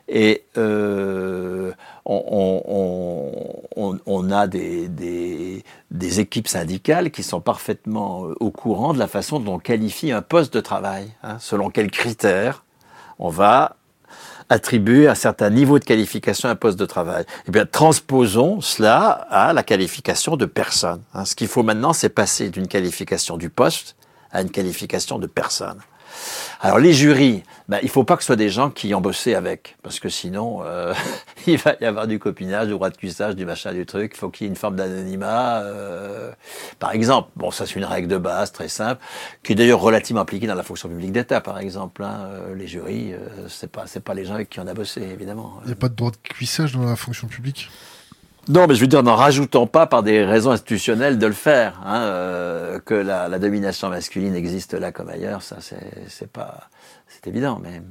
Et euh, on, on, on, on a des, des, des équipes syndicales qui sont parfaitement au courant de la façon dont on qualifie un poste de travail, hein, selon quels critères on va attribuer un certain niveau de qualification à un poste de travail. Eh bien, transposons cela à la qualification de personne. Hein, ce qu'il faut maintenant, c'est passer d'une qualification du poste à une qualification de personne. Alors, les jurys, ben, il ne faut pas que ce soit des gens qui ont bossé avec, parce que sinon, euh, il va y avoir du copinage, du droit de cuissage, du machin, du truc. Il faut qu'il y ait une forme d'anonymat, euh, par exemple. Bon, ça, c'est une règle de base, très simple, qui est d'ailleurs relativement appliquée dans la fonction publique d'État, par exemple. Hein. Les jurys, euh, c'est pas, c'est pas les gens avec qui on a bossé, évidemment. Il n'y a pas de droit de cuissage dans la fonction publique ? Non, mais je veux dire, n'en rajoutons pas par des raisons institutionnelles de le faire. Hein, euh, que la, la domination masculine existe là comme ailleurs, ça c'est, c'est pas, c'est évident. Mais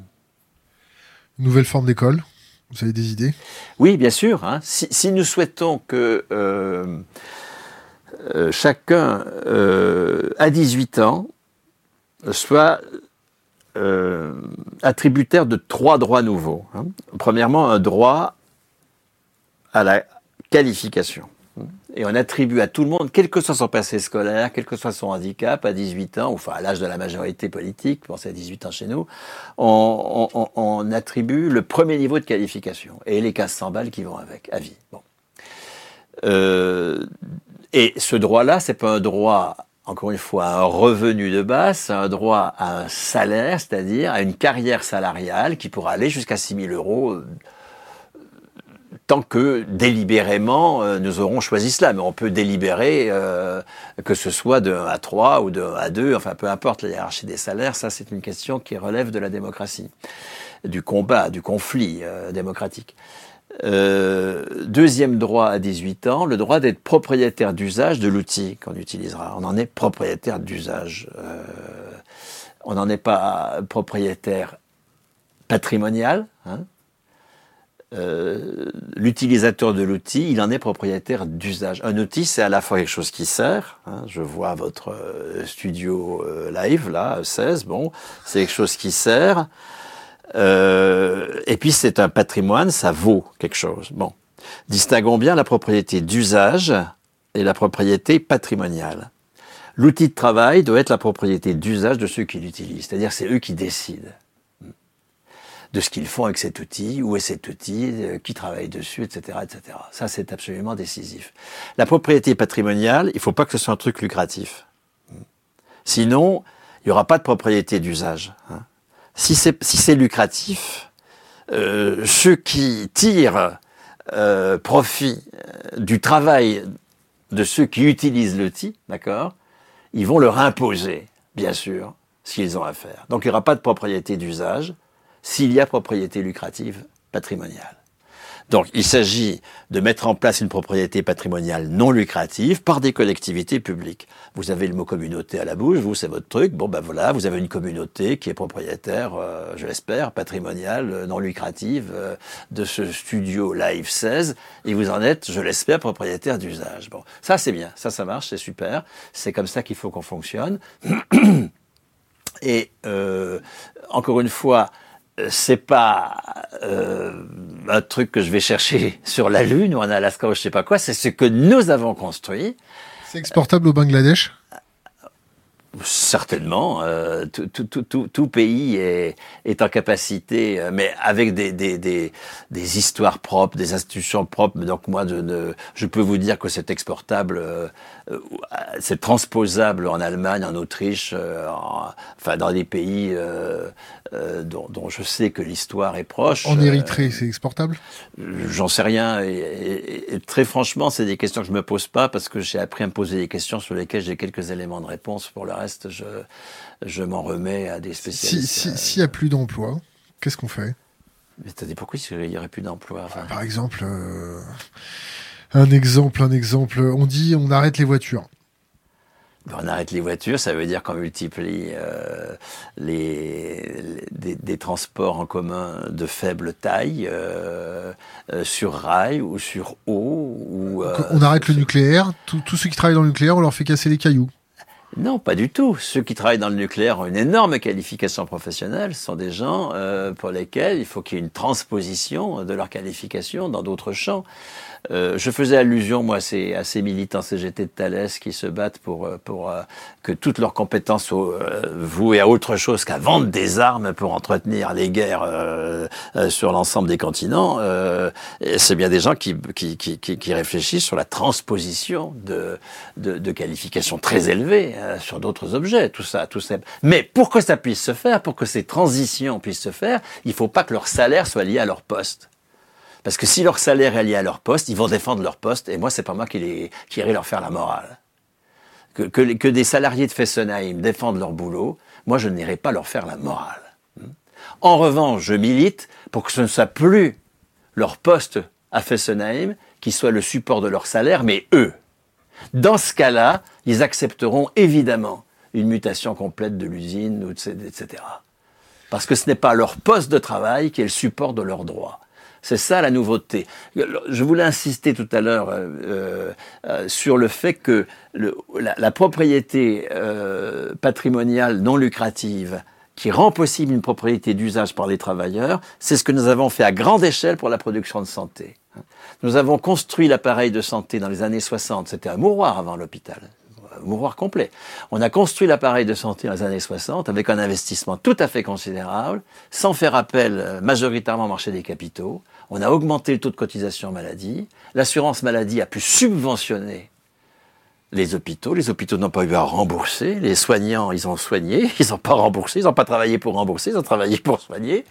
nouvelle forme d'école, vous avez des idées ? Oui, bien sûr. Hein, si, si nous souhaitons que euh, euh, chacun euh, à dix-huit ans soit euh, attributaire de trois droits nouveaux. Hein. Premièrement, un droit à la qualification. Et on attribue à tout le monde, quel que soit son passé scolaire, quel que soit son handicap, à dix-huit ans, ou enfin à l'âge de la majorité politique, pensez à dix-huit ans chez nous, on, on, on attribue le premier niveau de qualification et les mille cinq cents balles qui vont avec, à vie. Bon. Euh, et ce droit-là, c'est pas un droit, encore une fois, à un revenu de base, c'est un droit à un salaire, c'est-à-dire à une carrière salariale qui pourra aller jusqu'à six mille euros tant que délibérément euh, nous aurons choisi cela, mais on peut délibérer euh, que ce soit de un à trois ou de un à deux, enfin peu importe la hiérarchie des salaires, ça c'est une question qui relève de la démocratie, du combat, du conflit euh, démocratique. Euh, deuxième droit à dix-huit ans, le droit d'être propriétaire d'usage de l'outil qu'on utilisera. On en est propriétaire d'usage, euh, on n'en est pas propriétaire patrimonial, hein. euh, l'utilisateur de l'outil, il en est propriétaire d'usage. Un outil, c'est à la fois quelque chose qui sert, hein, je vois votre studio live, là, seize, bon, c'est quelque chose qui sert, euh, et puis c'est un patrimoine, ça vaut quelque chose. Bon, distinguons bien la propriété d'usage et la propriété patrimoniale. L'outil de travail doit être la propriété d'usage de ceux qui l'utilisent, c'est-à-dire c'est eux qui décident de ce qu'ils font avec cet outil, où est cet outil, qui travaille dessus, et cetera, et cetera. Ça, c'est absolument décisif. La propriété patrimoniale, il ne faut pas que ce soit un truc lucratif. Sinon, il n'y aura pas de propriété d'usage. Si c'est, si c'est lucratif, euh, ceux qui tirent euh, profit du travail de ceux qui utilisent l'outil, d'accord, ils vont leur imposer, bien sûr, ce qu'ils ont à faire. Donc, il n'y aura pas de propriété d'usage s'il y a propriété lucrative patrimoniale. Donc, il s'agit de mettre en place une propriété patrimoniale non lucrative par des collectivités publiques. Vous avez le mot communauté à la bouche, vous, c'est votre truc. Bon, ben voilà, vous avez une communauté qui est propriétaire, euh, je l'espère, patrimoniale, euh, non lucrative, euh, de ce studio Live seize, et vous en êtes, je l'espère, propriétaire d'usage. Bon, ça, c'est bien, ça, ça marche, c'est super, c'est comme ça qu'il faut qu'on fonctionne. Et, euh, encore une fois, c'est pas euh, un truc que je vais chercher sur la Lune ou en Alaska ou je sais pas quoi, c'est ce que nous avons construit. C'est exportable au Bangladesh ? Certainement, euh, tout, tout, tout, tout, tout pays est, est en capacité, euh, mais avec des, des, des, des histoires propres, des institutions propres. Donc moi, de, de, je peux vous dire que c'est exportable, euh, euh, c'est transposable en Allemagne, en Autriche, euh, en, enfin dans des pays euh, euh, dont, dont je sais que l'histoire est proche. En Érythrée, euh, c'est exportable ? J'en sais rien. Et, et, et très franchement, c'est des questions que je me pose pas parce que j'ai appris à me poser des questions sur lesquelles j'ai quelques éléments de réponse pour leur reste, je, je m'en remets à des spécialistes. Si, si, s'il n'y a plus d'emploi, qu'est-ce qu'on fait ? Mais attendez, pourquoi il n'y aurait plus d'emploi ? Enfin... Par exemple, euh, un exemple, un exemple, on dit on arrête les voitures. On arrête les voitures, ça veut dire qu'on multiplie euh, les, les des, des transports en commun de faible taille euh, euh, sur rail ou sur eau. Ou, euh, on arrête sur... le nucléaire, tous ceux qui travaillent dans le nucléaire, on leur fait casser les cailloux. Non, pas du tout. Ceux qui travaillent dans le nucléaire ont une énorme qualification professionnelle. Ce sont des gens euh, pour lesquels il faut qu'il y ait une transposition de leur qualification dans d'autres champs. Euh, je faisais allusion, moi, à ces, à ces militants C G T de Thalès qui se battent pour, pour euh, que toutes leurs compétences soient euh, vouées à autre chose qu'à vendre des armes pour entretenir les guerres euh, euh, sur l'ensemble des continents. Euh, et c'est bien des gens qui, qui, qui, qui réfléchissent sur la transposition de, de, de qualifications très élevées sur d'autres objets, tout ça, tout ça. Mais pour que ça puisse se faire, pour que ces transitions puissent se faire, il ne faut pas que leur salaire soit lié à leur poste. Parce que si leur salaire est lié à leur poste, ils vont défendre leur poste, et moi, c'est pas moi qui, les, qui irai leur faire la morale. Que, que, que des salariés de Fessenheim défendent leur boulot, moi, je n'irai pas leur faire la morale. En revanche, je milite pour que ce ne soit plus leur poste à Fessenheim qui soit le support de leur salaire, mais eux. Dans ce cas-là, ils accepteront évidemment une mutation complète de l'usine, et cetera. Parce que ce n'est pas leur poste de travail qui est le support de leurs droits. C'est ça la nouveauté. Je voulais insister tout à l'heure euh, euh, sur le fait que le, la, la propriété euh, patrimoniale non lucrative qui rend possible une propriété d'usage par les travailleurs, c'est ce que nous avons fait à grande échelle pour la production de santé. Nous avons construit l'appareil de santé dans les années soixante, c'était un mouroir avant l'hôpital, un mouroir complet. On a construit l'appareil de santé dans les années soixante avec un investissement tout à fait considérable, sans faire appel majoritairement au marché des capitaux. On a augmenté le taux de cotisation maladie, l'assurance maladie a pu subventionner les hôpitaux, les hôpitaux n'ont pas eu à rembourser, les soignants, ils ont soigné, ils n'ont pas remboursé, ils n'ont pas travaillé pour rembourser, ils ont travaillé pour soigner.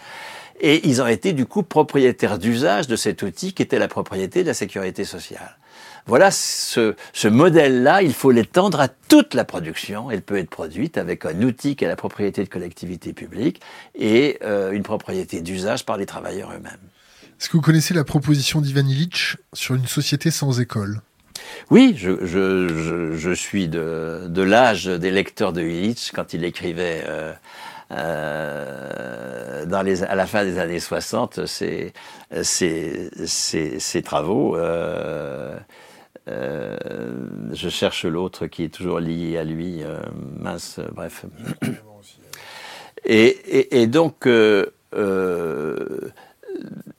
Et ils ont été du coup propriétaires d'usage de cet outil qui était la propriété de la sécurité sociale. Voilà, ce, ce modèle-là, il faut l'étendre à toute la production. Elle peut être produite avec un outil qui est la propriété de collectivité publique et euh, une propriété d'usage par les travailleurs eux-mêmes. Est-ce que vous connaissez la proposition d'Ivan Illich sur une société sans école ? Oui, je, je, je, je suis de, de l'âge des lecteurs de Illich quand il écrivait... Euh, euh, dans les, à la fin des années soixante, ses, ses, ses, ses travaux. Euh, euh, je cherche l'autre qui est toujours lié à lui, euh, mince, euh, bref. Et, et, et donc, euh, euh,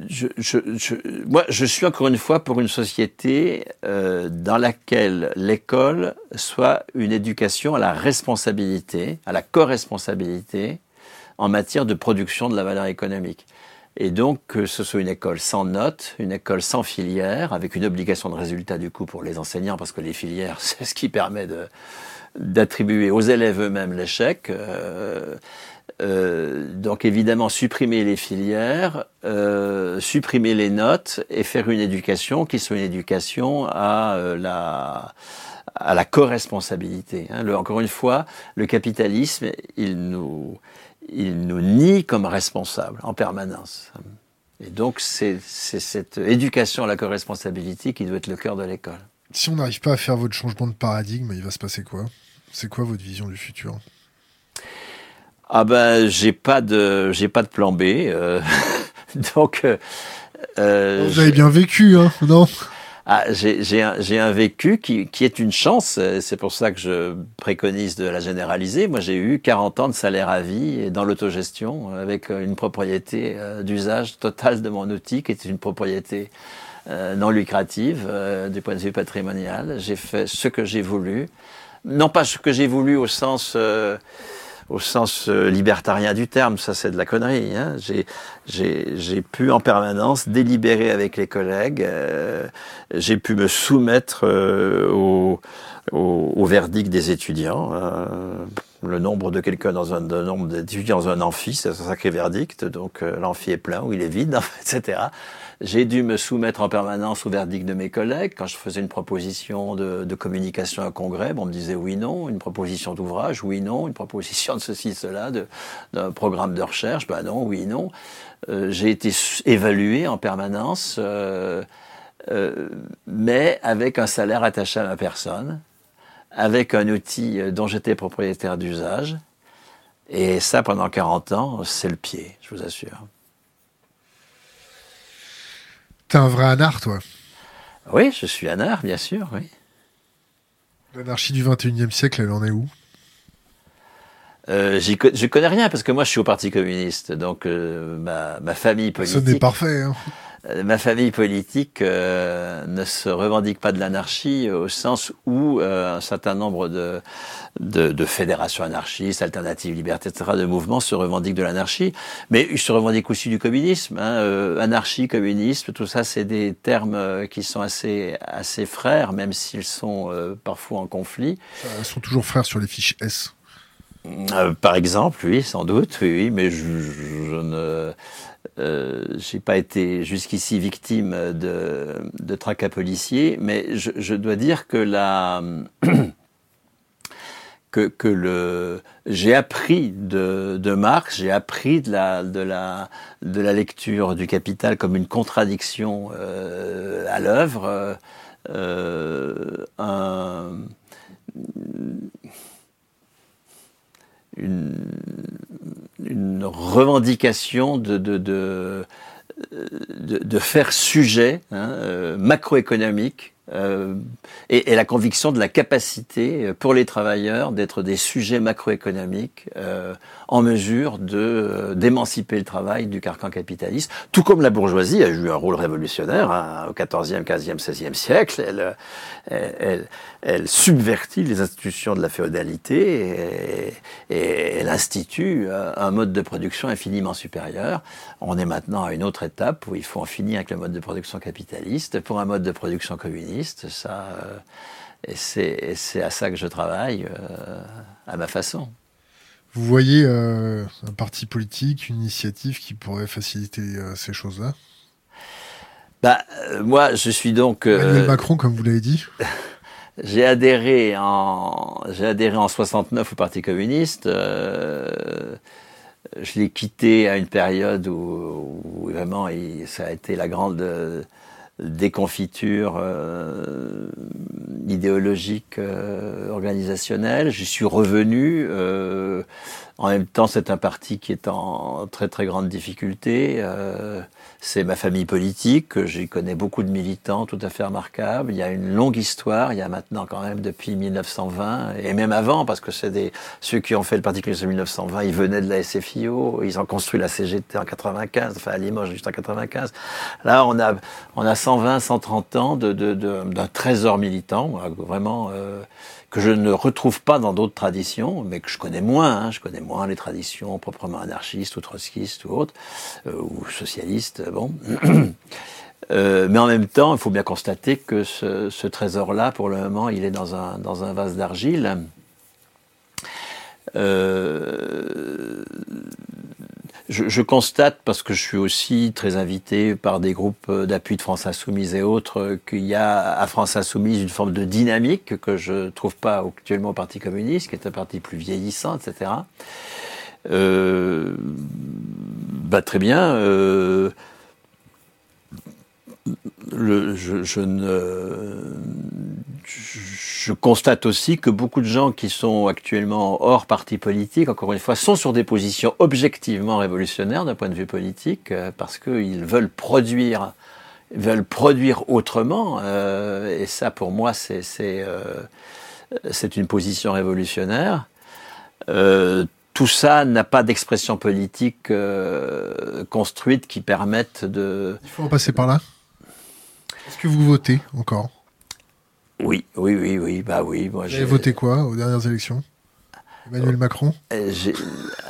je, je, je, moi, je suis encore une fois pour une société euh, dans laquelle l'école soit une éducation à la responsabilité, à la co-responsabilité en matière de production de la valeur économique. Et donc, que ce soit une école sans notes, une école sans filière, avec une obligation de résultat du coup pour les enseignants, parce que les filières, c'est ce qui permet de, d'attribuer aux élèves eux-mêmes l'échec. Euh, Euh, donc évidemment supprimer les filières, euh, supprimer les notes et faire une éducation qui soit une éducation à euh, la à la co-responsabilité. Hein. Le, encore une fois, le capitalisme, il nous il nous nie comme responsables en permanence. Et donc c'est c'est cette éducation à la co-responsabilité qui doit être le cœur de l'école. Si on n'arrive pas à faire votre changement de paradigme, il va se passer quoi ? C'est quoi votre vision du futur ? Ah ben j'ai pas de j'ai pas de plan B euh, donc euh, vous avez bien vécu hein non ah, j'ai j'ai un, j'ai un vécu qui qui est une chance, c'est pour ça que je préconise de la généraliser. Moi j'ai eu quarante ans de salaire à vie et dans l'autogestion avec une propriété d'usage total de mon outil qui est une propriété euh, non lucrative euh, du point de vue patrimonial. J'ai fait ce que j'ai voulu, non pas ce que j'ai voulu au sens euh, au sens libertarien du terme, ça c'est de la connerie. Hein. J'ai, j'ai, j'ai pu en permanence délibérer avec les collègues, euh, j'ai pu me soumettre euh, au, au, au verdict des étudiants. Euh, le nombre de quelqu'un dans un le nombre d'étudiants dans un amphi, c'est un sacré verdict, donc euh, l'amphi est plein ou il est vide, et cetera. J'ai dû me soumettre en permanence au verdict de mes collègues. Quand je faisais une proposition de, de communication à un congrès, bon, on me disait oui, non. Une proposition d'ouvrage, oui, non. Une proposition de ceci, cela, de, d'un programme de recherche, ben non, oui, non. Euh, j'ai été évalué en permanence, euh, euh, mais avec un salaire attaché à ma personne, avec un outil dont j'étais propriétaire d'usage. Et ça, pendant quarante ans, c'est le pied, je vous assure. T'es un vrai anarch, toi. Oui, je suis anarch, bien sûr, oui. L'anarchie du vingt et unième siècle, elle en est où ? euh, j'y, Je connais rien, parce que moi, je suis au Parti communiste, donc euh, ma, ma famille politique... Ce n'est parfait, hein. Euh, ma famille politique euh, ne se revendique pas de l'anarchie, euh, au sens où euh, un certain nombre de, de, de fédérations anarchistes, alternatives, libertés, et cetera, de mouvements se revendiquent de l'anarchie, mais ils se revendiquent aussi du communisme. Hein, euh, anarchie, communisme, tout ça, c'est des termes qui sont assez, assez frères, même s'ils sont euh, parfois en conflit. Ils sont toujours frères sur les fiches S. Euh, par exemple, oui, sans doute, oui, oui mais je, je, je ne... Euh, j'ai pas été jusqu'ici victime de, de tracas policiers, mais je, je dois dire que la, que, que le, j'ai appris de, de Marx, j'ai appris de la, de la, de la lecture du Capital comme une contradiction euh, à l'œuvre, euh, un, une, une revendication de, de, de, de, de faire sujet hein, euh, macroéconomique euh, et, et la conviction de la capacité pour les travailleurs d'être des sujets macroéconomiques euh, en mesure de, euh, d'émanciper le travail du carcan capitaliste. Tout comme la bourgeoisie a eu un rôle révolutionnaire hein, au quatorzième, quinzième, seizième siècle, elle, elle, elle, elle subvertit les institutions de la féodalité et, et elle institue un mode de production infiniment supérieur. On est maintenant à une autre étape où il faut en finir avec le mode de production capitaliste pour un mode de production communiste. Ça, euh, et, c'est, et c'est à ça que je travaille euh, à ma façon. Vous voyez euh, un parti politique, une initiative qui pourrait faciliter euh, ces choses-là ? Bah, euh, moi, je suis donc... Euh, Emmanuel Macron, comme vous l'avez dit. J'ai adhéré en j'ai adhéré en soixante-neuf au Parti communiste. Euh, je l'ai quitté à une période où, où vraiment il, ça a été la grande déconfiture euh, idéologique, euh, organisationnelle. Je suis revenu euh, En même temps, c'est un parti qui est en très très grande difficulté. Euh, c'est ma famille politique, j'y connais beaucoup de militants tout à fait remarquables. Il y a une longue histoire, il y a maintenant quand même depuis mille neuf cent vingt, et même avant, parce que c'est des, ceux qui ont fait le Parti communiste en mille neuf cent vingt, ils venaient de la S F I O, ils ont construit la C G T en quatre-vingt-quinze, enfin à Limoges juste en quatre-vingt-quinze. Là, on a, on a cent vingt, cent trente ans de, de, de, d'un trésor militant, vraiment... Euh, que je ne retrouve pas dans d'autres traditions, mais que je connais moins. Hein. Je connais moins les traditions proprement anarchistes ou trotskistes ou autres, euh, ou socialistes, bon. euh, mais en même temps, il faut bien constater que ce, ce trésor-là, pour le moment, il est dans un, dans un vase d'argile. Euh... Je, je constate, parce que je suis aussi très invité par des groupes d'appui de France Insoumise et autres, qu'il y a à France Insoumise une forme de dynamique que je trouve pas actuellement au Parti communiste, qui est un parti plus vieillissant, et cetera. Euh, bah très bien. Euh, le, je, je ne... Je constate aussi que beaucoup de gens qui sont actuellement hors parti politique, encore une fois, sont sur des positions objectivement révolutionnaires d'un point de vue politique, parce qu'ils veulent produire, veulent produire autrement. Euh, et ça, pour moi, c'est, c'est, euh, c'est une position révolutionnaire. Euh, Tout ça n'a pas d'expression politique euh, construite qui permette de... Il faut en passer par là. Est-ce que vous votez encore ? Oui, oui, oui, oui, bah oui. Moi, j'ai voté quoi aux dernières élections ? Emmanuel Macron ? j'ai...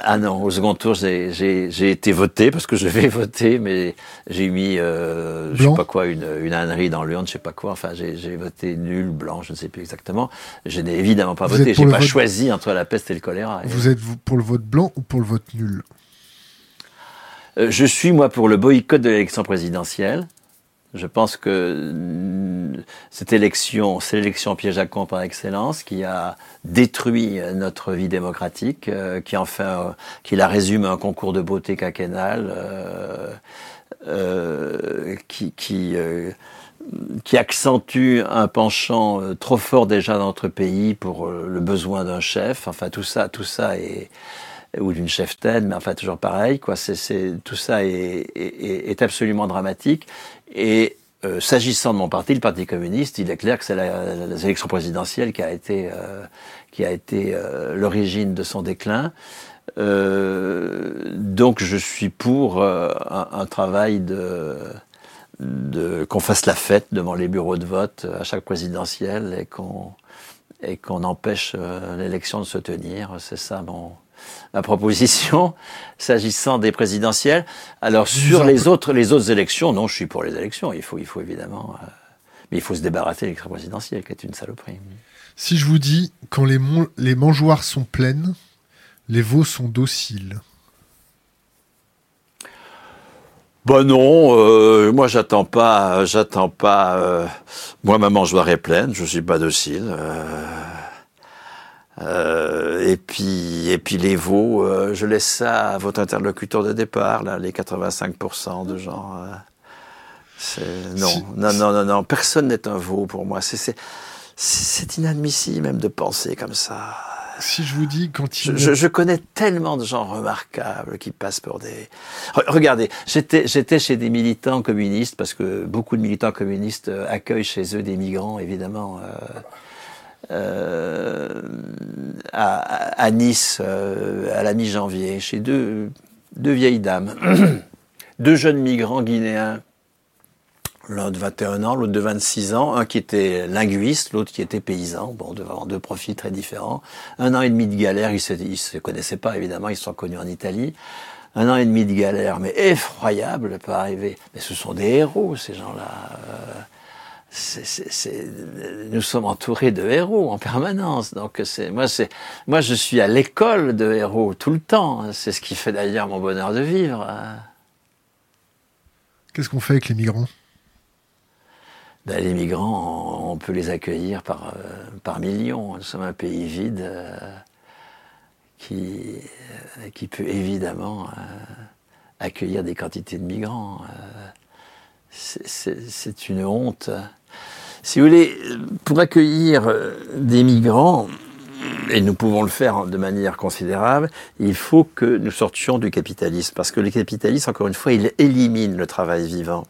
Ah non, au second tour, j'ai, j'ai, j'ai été voté parce que je vais voter, mais j'ai mis, euh, je sais pas quoi, une, une ânerie dans l'urne, je sais pas quoi. Enfin, j'ai, j'ai voté nul, blanc, je ne sais plus exactement. Je n'ai évidemment pas vous voté, j'ai pas vote... choisi entre la peste et le choléra. Vous et... êtes pour le vote blanc ou pour le vote nul ? euh, Je suis, moi, pour le boycott de l'élection présidentielle. Je pense que cette élection, c'est l'élection piège à con par excellence, qui a détruit notre vie démocratique, euh, qui enfin, euh, qui la résume à un concours de beauté quinquennal, euh, euh, qui qui, euh, qui accentue un penchant euh, trop fort déjà dans notre pays pour euh, le besoin d'un chef. Enfin, tout ça, tout ça est ou d'une cheftaine, mais enfin toujours pareil, quoi. C'est, c'est tout ça est, est, est absolument dramatique. Et euh, s'agissant de mon parti, le Parti communiste, il est clair que c'est la, la, la élection présidentielle qui a été, euh, qui a été euh, l'origine de son déclin. Euh, donc je suis pour euh, un, un travail de, de qu'on fasse la fête devant les bureaux de vote à chaque présidentielle et qu'on et qu'on empêche euh, l'élection de se tenir. C'est ça mon ma proposition, s'agissant des présidentielles. Alors, sur les autres, les autres élections, non, je suis pour les élections. Il faut, il faut évidemment... Euh, mais il faut se débarrasser de l'élection présidentielle, qui est une saloperie. Si je vous dis, quand les, mon- les mangeoires sont pleines, les veaux sont dociles. Ben non, euh, moi, j'attends pas... J'attends pas euh, moi, ma mangeoire est pleine, je suis pas docile. Euh... Euh, et puis, et puis les veaux, euh, je laisse ça à votre interlocuteur de départ, là, les quatre-vingt-cinq pour cent de gens. Euh, c'est, non, c'est, non, non, non, non, personne n'est un veau pour moi. C'est, c'est, c'est inadmissible même de penser comme ça. Si je vous dis quand il... Je, je, je connais tellement de gens remarquables qui passent pour des... Re- regardez, j'étais, j'étais chez des militants communistes, parce que beaucoup de militants communistes accueillent chez eux des migrants, évidemment... Euh, Euh, à, à Nice, euh, à la mi-janvier, chez deux, deux vieilles dames, deux jeunes migrants guinéens, l'un de vingt et un ans, l'autre de vingt-six ans, un qui était linguiste, l'autre qui était paysan, bon, devant deux profils très différents, un an et demi de galère, ils se, ils se connaissaient pas évidemment, ils se sont connus en Italie, un an et demi de galère, mais effroyable, pas arrivé, mais ce sont des héros ces gens-là, euh, C'est, c'est, c'est, nous sommes entourés de héros en permanence. Donc c'est, moi, c'est, moi, je suis à l'école de héros tout le temps. C'est ce qui fait d'ailleurs mon bonheur de vivre. Qu'est-ce qu'on fait avec les migrants ? Ben, les migrants, on, on peut les accueillir par, euh, par millions. Nous sommes un pays vide euh, qui, euh, qui peut évidemment euh, accueillir des quantités de migrants. Euh, c'est, c'est, c'est une honte. Si vous voulez, pour accueillir des migrants, et nous pouvons le faire de manière considérable, il faut que nous sortions du capitalisme. Parce que le capitalisme, encore une fois, il élimine le travail vivant.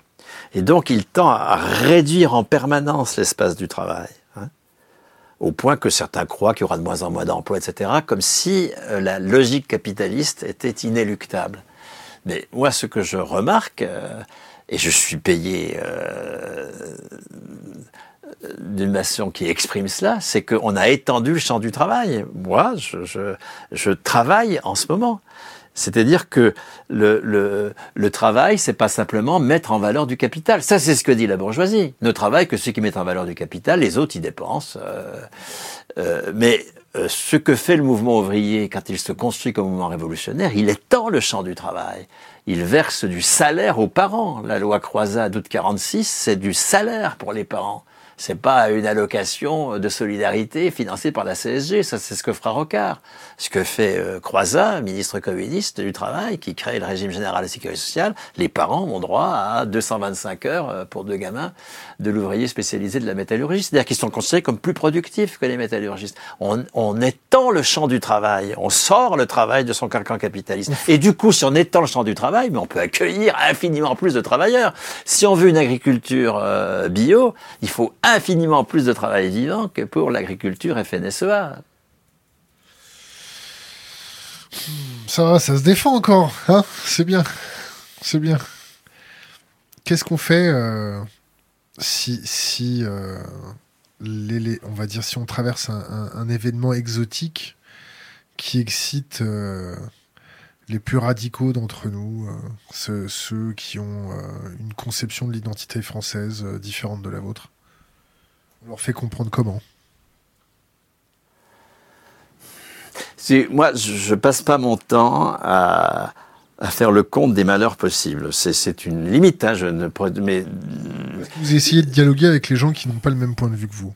Et donc, il tend à réduire en permanence l'espace du travail. Hein, au point que certains croient qu'il y aura de moins en moins d'emplois, et cetera. Comme si euh, la logique capitaliste était inéluctable. Mais moi, ce que je remarque, euh, et je suis payé... Euh, d'une nation qui exprime cela, c'est qu'on a étendu le champ du travail. Moi, je, je, je travaille en ce moment. C'est-à-dire que le, le, le travail, c'est pas simplement mettre en valeur du capital. Ça, c'est ce que dit la bourgeoisie. Ne travaillent que ceux qui mettent en valeur du capital, les autres, ils dépensent. Euh, euh, mais euh, ce que fait le mouvement ouvrier quand il se construit comme mouvement révolutionnaire, il étend le champ du travail. Il verse du salaire aux parents. La loi Croizat d'août quarante-six, c'est du salaire pour les parents. C'est pas une allocation de solidarité financée par la C S G, ça c'est ce que fera Rocard. Ce que fait euh, Croizat, ministre communiste du Travail, qui crée le régime général de sécurité sociale, les parents ont droit à deux cent vingt-cinq heures pour deux gamins de l'ouvrier spécialisé de la métallurgie. C'est-à-dire qu'ils sont considérés comme plus productifs que les métallurgistes. On, on étend le champ du travail, on sort le travail de son carcan capitaliste. Et du coup, si on étend le champ du travail, mais on peut accueillir infiniment plus de travailleurs. Si on veut une agriculture euh, bio, il faut infiniment plus de travail vivant que pour l'agriculture F N S E A. Ça va, ça se défend encore. Hein, c'est bien. C'est bien. Qu'est-ce qu'on fait euh, si, si euh, les, les, on va dire, si on traverse un, un, un événement exotique qui excite euh, les plus radicaux d'entre nous, euh, ceux, ceux qui ont euh, une conception de l'identité française euh, différente de la vôtre? On leur fait comprendre comment? Si, moi, je ne passe pas mon temps à, à faire le compte des malheurs possibles. C'est, c'est une limite. Hein, je ne, mais... Vous essayez de dialoguer avec les gens qui n'ont pas le même point de vue que vous?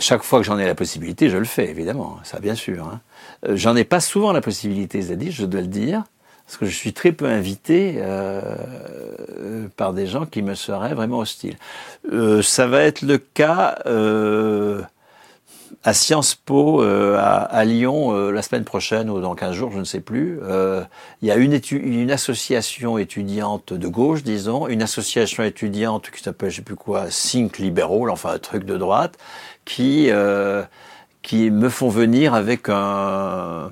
Chaque fois que j'en ai la possibilité, je le fais, évidemment. Ça, bien sûr. Hein. J'en ai pas souvent la possibilité, c'est-à-dire, je dois le dire. Parce que je suis très peu invité euh, par des gens qui me seraient vraiment hostiles. Euh, ça va être le cas euh, à Sciences Po, euh, à, à Lyon, euh, la semaine prochaine, ou dans quinze jours, je ne sais plus. Euh, il y a une, étu- une association étudiante de gauche, disons, une association étudiante qui s'appelle, je ne sais plus quoi, Think Libéral, enfin un truc de droite, qui, euh, qui me font venir avec un...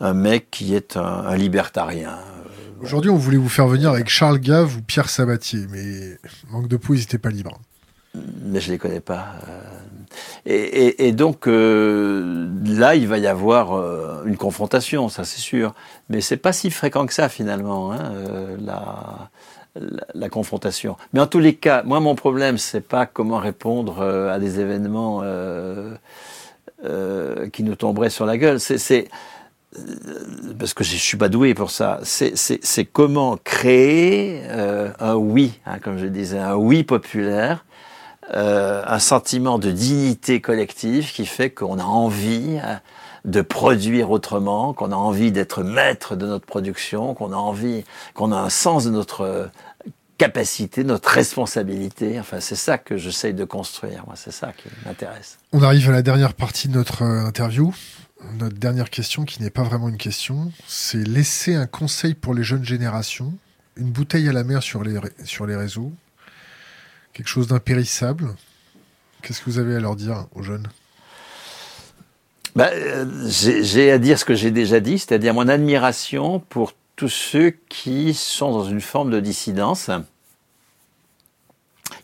un mec qui est un, un libertarien. Euh, Aujourd'hui, on voulait vous faire venir avec Charles Gave ou Pierre Sabatier, mais manque de poids, ils n'étaient pas libres. Mais je ne les connais pas. Et, et, et donc, euh, là, il va y avoir euh, une confrontation, ça c'est sûr. Mais ce n'est pas si fréquent que ça, finalement, hein, euh, la, la, la confrontation. Mais en tous les cas, moi, mon problème, ce n'est pas comment répondre euh, à des événements euh, euh, qui nous tomberaient sur la gueule. C'est... c'est parce que je suis pas doué pour ça, c'est, c'est, c'est comment créer euh, un oui, hein, comme je disais, un oui populaire, euh, un sentiment de dignité collective qui fait qu'on a envie de produire autrement, qu'on a envie d'être maître de notre production, qu'on a envie, qu'on a un sens de notre capacité, notre responsabilité. Enfin, c'est ça que j'essaye de construire, moi, c'est ça qui m'intéresse. On arrive à la dernière partie de notre interview. Notre dernière question, qui n'est pas vraiment une question, c'est laisser un conseil pour les jeunes générations, une bouteille à la mer sur les, sur les réseaux, quelque chose d'impérissable. Qu'est-ce que vous avez à leur dire aux jeunes ? Ben, euh, j'ai, j'ai à dire ce que j'ai déjà dit, c'est-à-dire mon admiration pour tous ceux qui sont dans une forme de dissidence.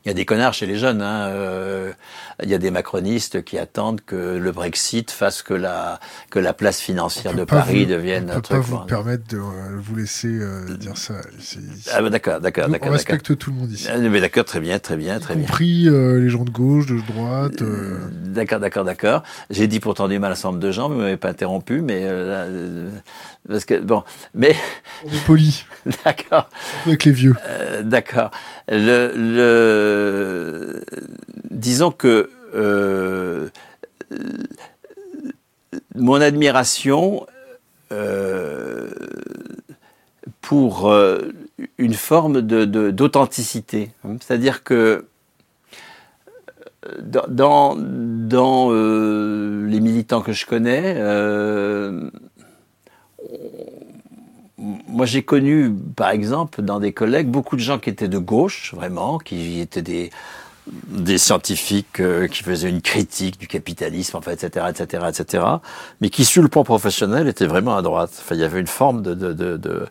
Il y a des connards chez les jeunes, hein. Euh, il y a des macronistes qui attendent que le Brexit fasse que la que la place financière de Paris vous, devienne. On ne peut pas vous permettre de euh, vous laisser euh, dire ça. C'est, c'est... Ah bah d'accord, d'accord, Donc, d'accord. On respecte d'accord. tout le monde ici. Mais d'accord, très bien, très bien, très bien. Y compris euh, les gens de gauche, de droite. Euh... D'accord, d'accord, d'accord. J'ai dit pourtant du mal à un certain nombre de gens, mais vous m'avez pas interrompu, mais euh, là, euh, parce que bon, mais. On est poli. D'accord. Avec les vieux. Euh, d'accord. Le le Euh, disons que euh, euh, mon admiration euh, pour euh, une forme de, de, d'authenticité, c'est-à-dire que dans, dans euh, les militants que je connais, euh, moi j'ai connu, par exemple, dans des collègues, beaucoup de gens qui étaient de gauche, vraiment, qui étaient des... des scientifiques euh, qui faisaient une critique du capitalisme, en fait, et cetera, et cetera, et cetera, mais qui, sur le plan professionnel, étaient vraiment à droite. Enfin, il y avait une forme de, de, de, de,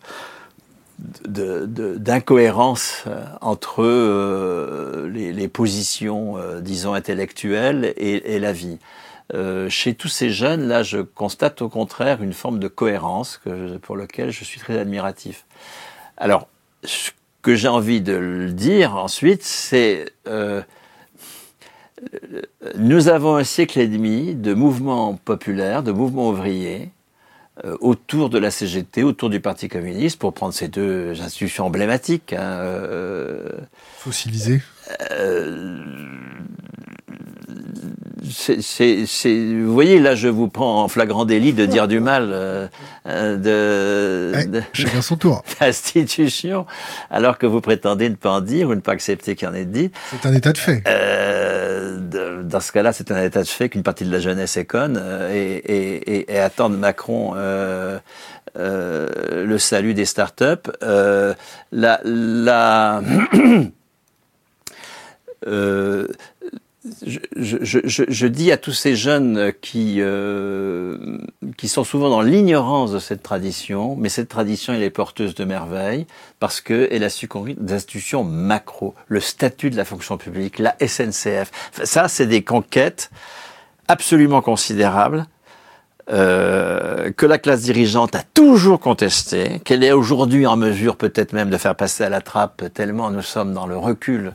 de, de d'incohérence entre euh, les, les positions, euh, disons, intellectuelles et, et la vie. Euh, chez tous ces jeunes, là, je constate au contraire une forme de cohérence que, pour laquelle je suis très admiratif. Alors, ce que j'ai envie de le dire ensuite, c'est euh, nous avons un siècle et demi de mouvements populaires, de mouvements ouvriers, euh, autour de la C G T, autour du Parti communiste, pour prendre ces deux institutions emblématiques. Hein, euh, Fossilisées. Euh, c'est, c'est, c'est, vous voyez, là, je vous prends en flagrant délit de dire du mal euh, de, hey, de chacun son tour. D'institution, alors que vous prétendez ne pas en dire ou ne pas accepter qu'il y en ait dit. C'est un état de fait. Euh, de, dans ce cas-là, c'est un état de fait qu'une partie de la jeunesse est conne euh, et, et, et, et attend de Macron euh, euh, le salut des start-up. Euh, la... la euh, Je, je, je, je dis à tous ces jeunes qui, euh, qui sont souvent dans l'ignorance de cette tradition, mais cette tradition, elle est porteuse de merveilles, parce qu'elle a succombé des institutions macro, le statut de la fonction publique, la S N C F. Ça, c'est des conquêtes absolument considérables, euh, que la classe dirigeante a toujours contestées, qu'elle est aujourd'hui en mesure peut-être même de faire passer à la trappe, tellement nous sommes dans le recul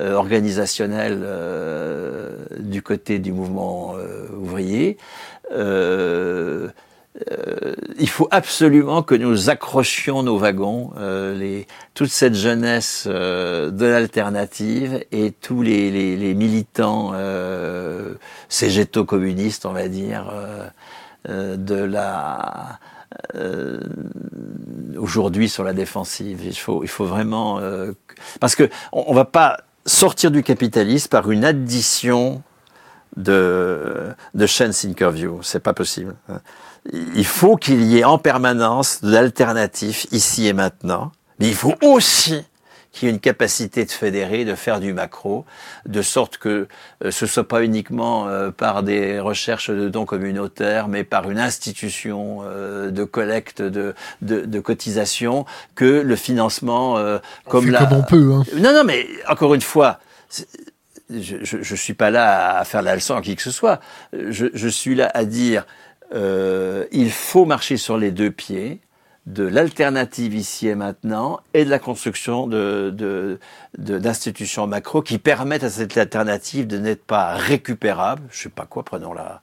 Euh, organisationnel euh, du côté du mouvement euh, ouvrier. Euh, euh, il faut absolument que nous accrochions nos wagons, euh, les, toute cette jeunesse euh, de l'alternative et tous les, les, les militants euh, cégétaux communistes, on va dire, euh, euh, de la... Euh, aujourd'hui sur la défensive. Il faut, il faut vraiment... Euh, parce qu'on on va pas... sortir du capitalisme par une addition de, de chaînes Thinkerview. C'est pas possible. Il faut qu'il y ait en permanence de l'alternatif ici et maintenant. Mais il faut aussi qu'il y ait une capacité de fédérer, de faire du macro, de sorte que ce soit pas uniquement par des recherches de dons communautaires, mais par une institution de collecte de de, de cotisations, que le financement euh, comme la... comme on peut. Hein. Non, non, mais encore une fois. C'est... Je, je, je suis pas là à faire la leçon à qui que ce soit. Je, je suis là à dire euh, il faut marcher sur les deux pieds. De l'alternative ici et maintenant et de la construction de, de, de, d'institutions macro qui permettent à cette alternative de n'être pas récupérable. Je sais pas quoi, prenons la,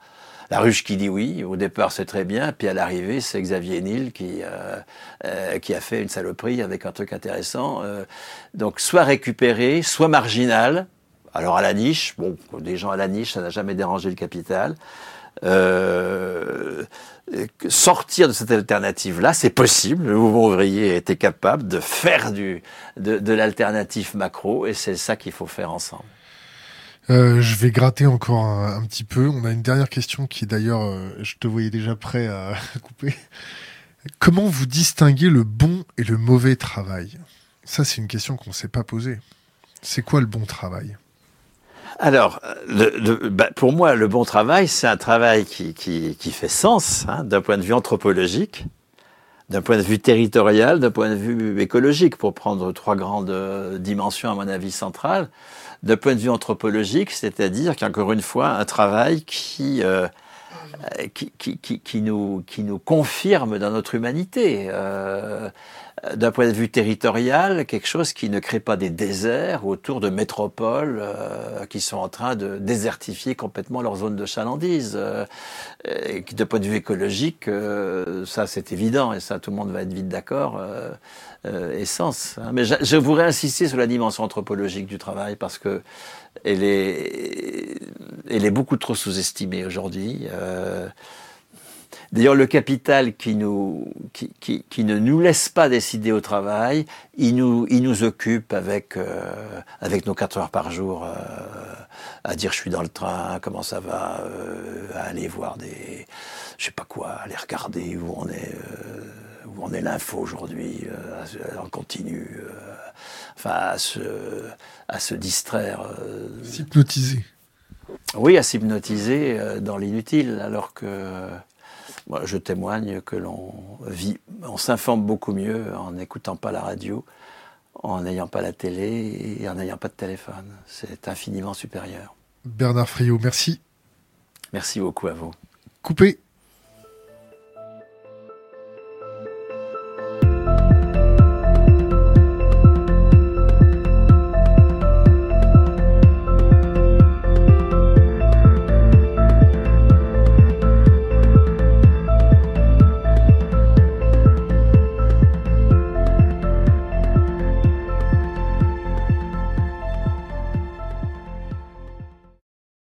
la ruche qui dit oui. Au départ, c'est très bien. Puis à l'arrivée, c'est Xavier Niel qui, euh, euh, qui a fait une saloperie avec un truc intéressant. Euh, donc, soit récupéré, soit marginal. Alors, à la niche, bon, des gens à la niche, ça n'a jamais dérangé le capital. Euh, sortir de cette alternative-là, c'est possible. Le mouvement ouvrier était capable de faire du, de, de l'alternative macro, et c'est ça qu'il faut faire ensemble. Euh, je vais gratter encore un, un petit peu. On a une dernière question qui, d'ailleurs, euh, je te voyais déjà prêt à couper. Comment vous distinguez le bon et le mauvais travail ? Ça, c'est une question qu'on ne s'est pas posée. C'est quoi le bon travail ? Alors, le, le, bah, pour moi, le bon travail, c'est un travail qui, qui, qui fait sens, hein, d'un point de vue anthropologique, d'un point de vue territorial, d'un point de vue écologique, pour prendre trois grandes dimensions, à mon avis, centrales. D'un point de vue anthropologique, c'est-à-dire qu'encore une fois, un travail qui, euh, qui, qui, qui, qui, nous, qui nous confirme dans notre humanité. Euh, D'un point de vue territorial, quelque chose qui ne crée pas des déserts autour de métropoles euh, qui sont en train de désertifier complètement leur zone de chalandise. Euh, et d'un point de vue écologique, euh, ça c'est évident, et ça tout le monde va être vite d'accord, euh, euh, essence. Hein. Mais je, je voudrais insister sur la dimension anthropologique du travail, parce que elle est, elle est beaucoup trop sous-estimée aujourd'hui. Euh, D'ailleurs, le capital qui, nous, qui, qui, qui ne nous laisse pas décider au travail, il nous, il nous occupe avec, euh, avec nos quatre heures par jour euh, à dire « je suis dans le train, comment ça va euh, ?» à aller voir des... je sais pas quoi, aller regarder où on est... Euh, où on est l'info aujourd'hui, euh, on continue, euh, enfin, à se, à se distraire. Euh, s'hypnotiser. Oui, à s'hypnotiser euh, dans l'inutile, alors que euh, moi, je témoigne que l'on vit, on s'informe beaucoup mieux en n'écoutant pas la radio, en n'ayant pas la télé et en n'ayant pas de téléphone. C'est infiniment supérieur. Bernard Friot, merci. Merci beaucoup à vous. Coupé.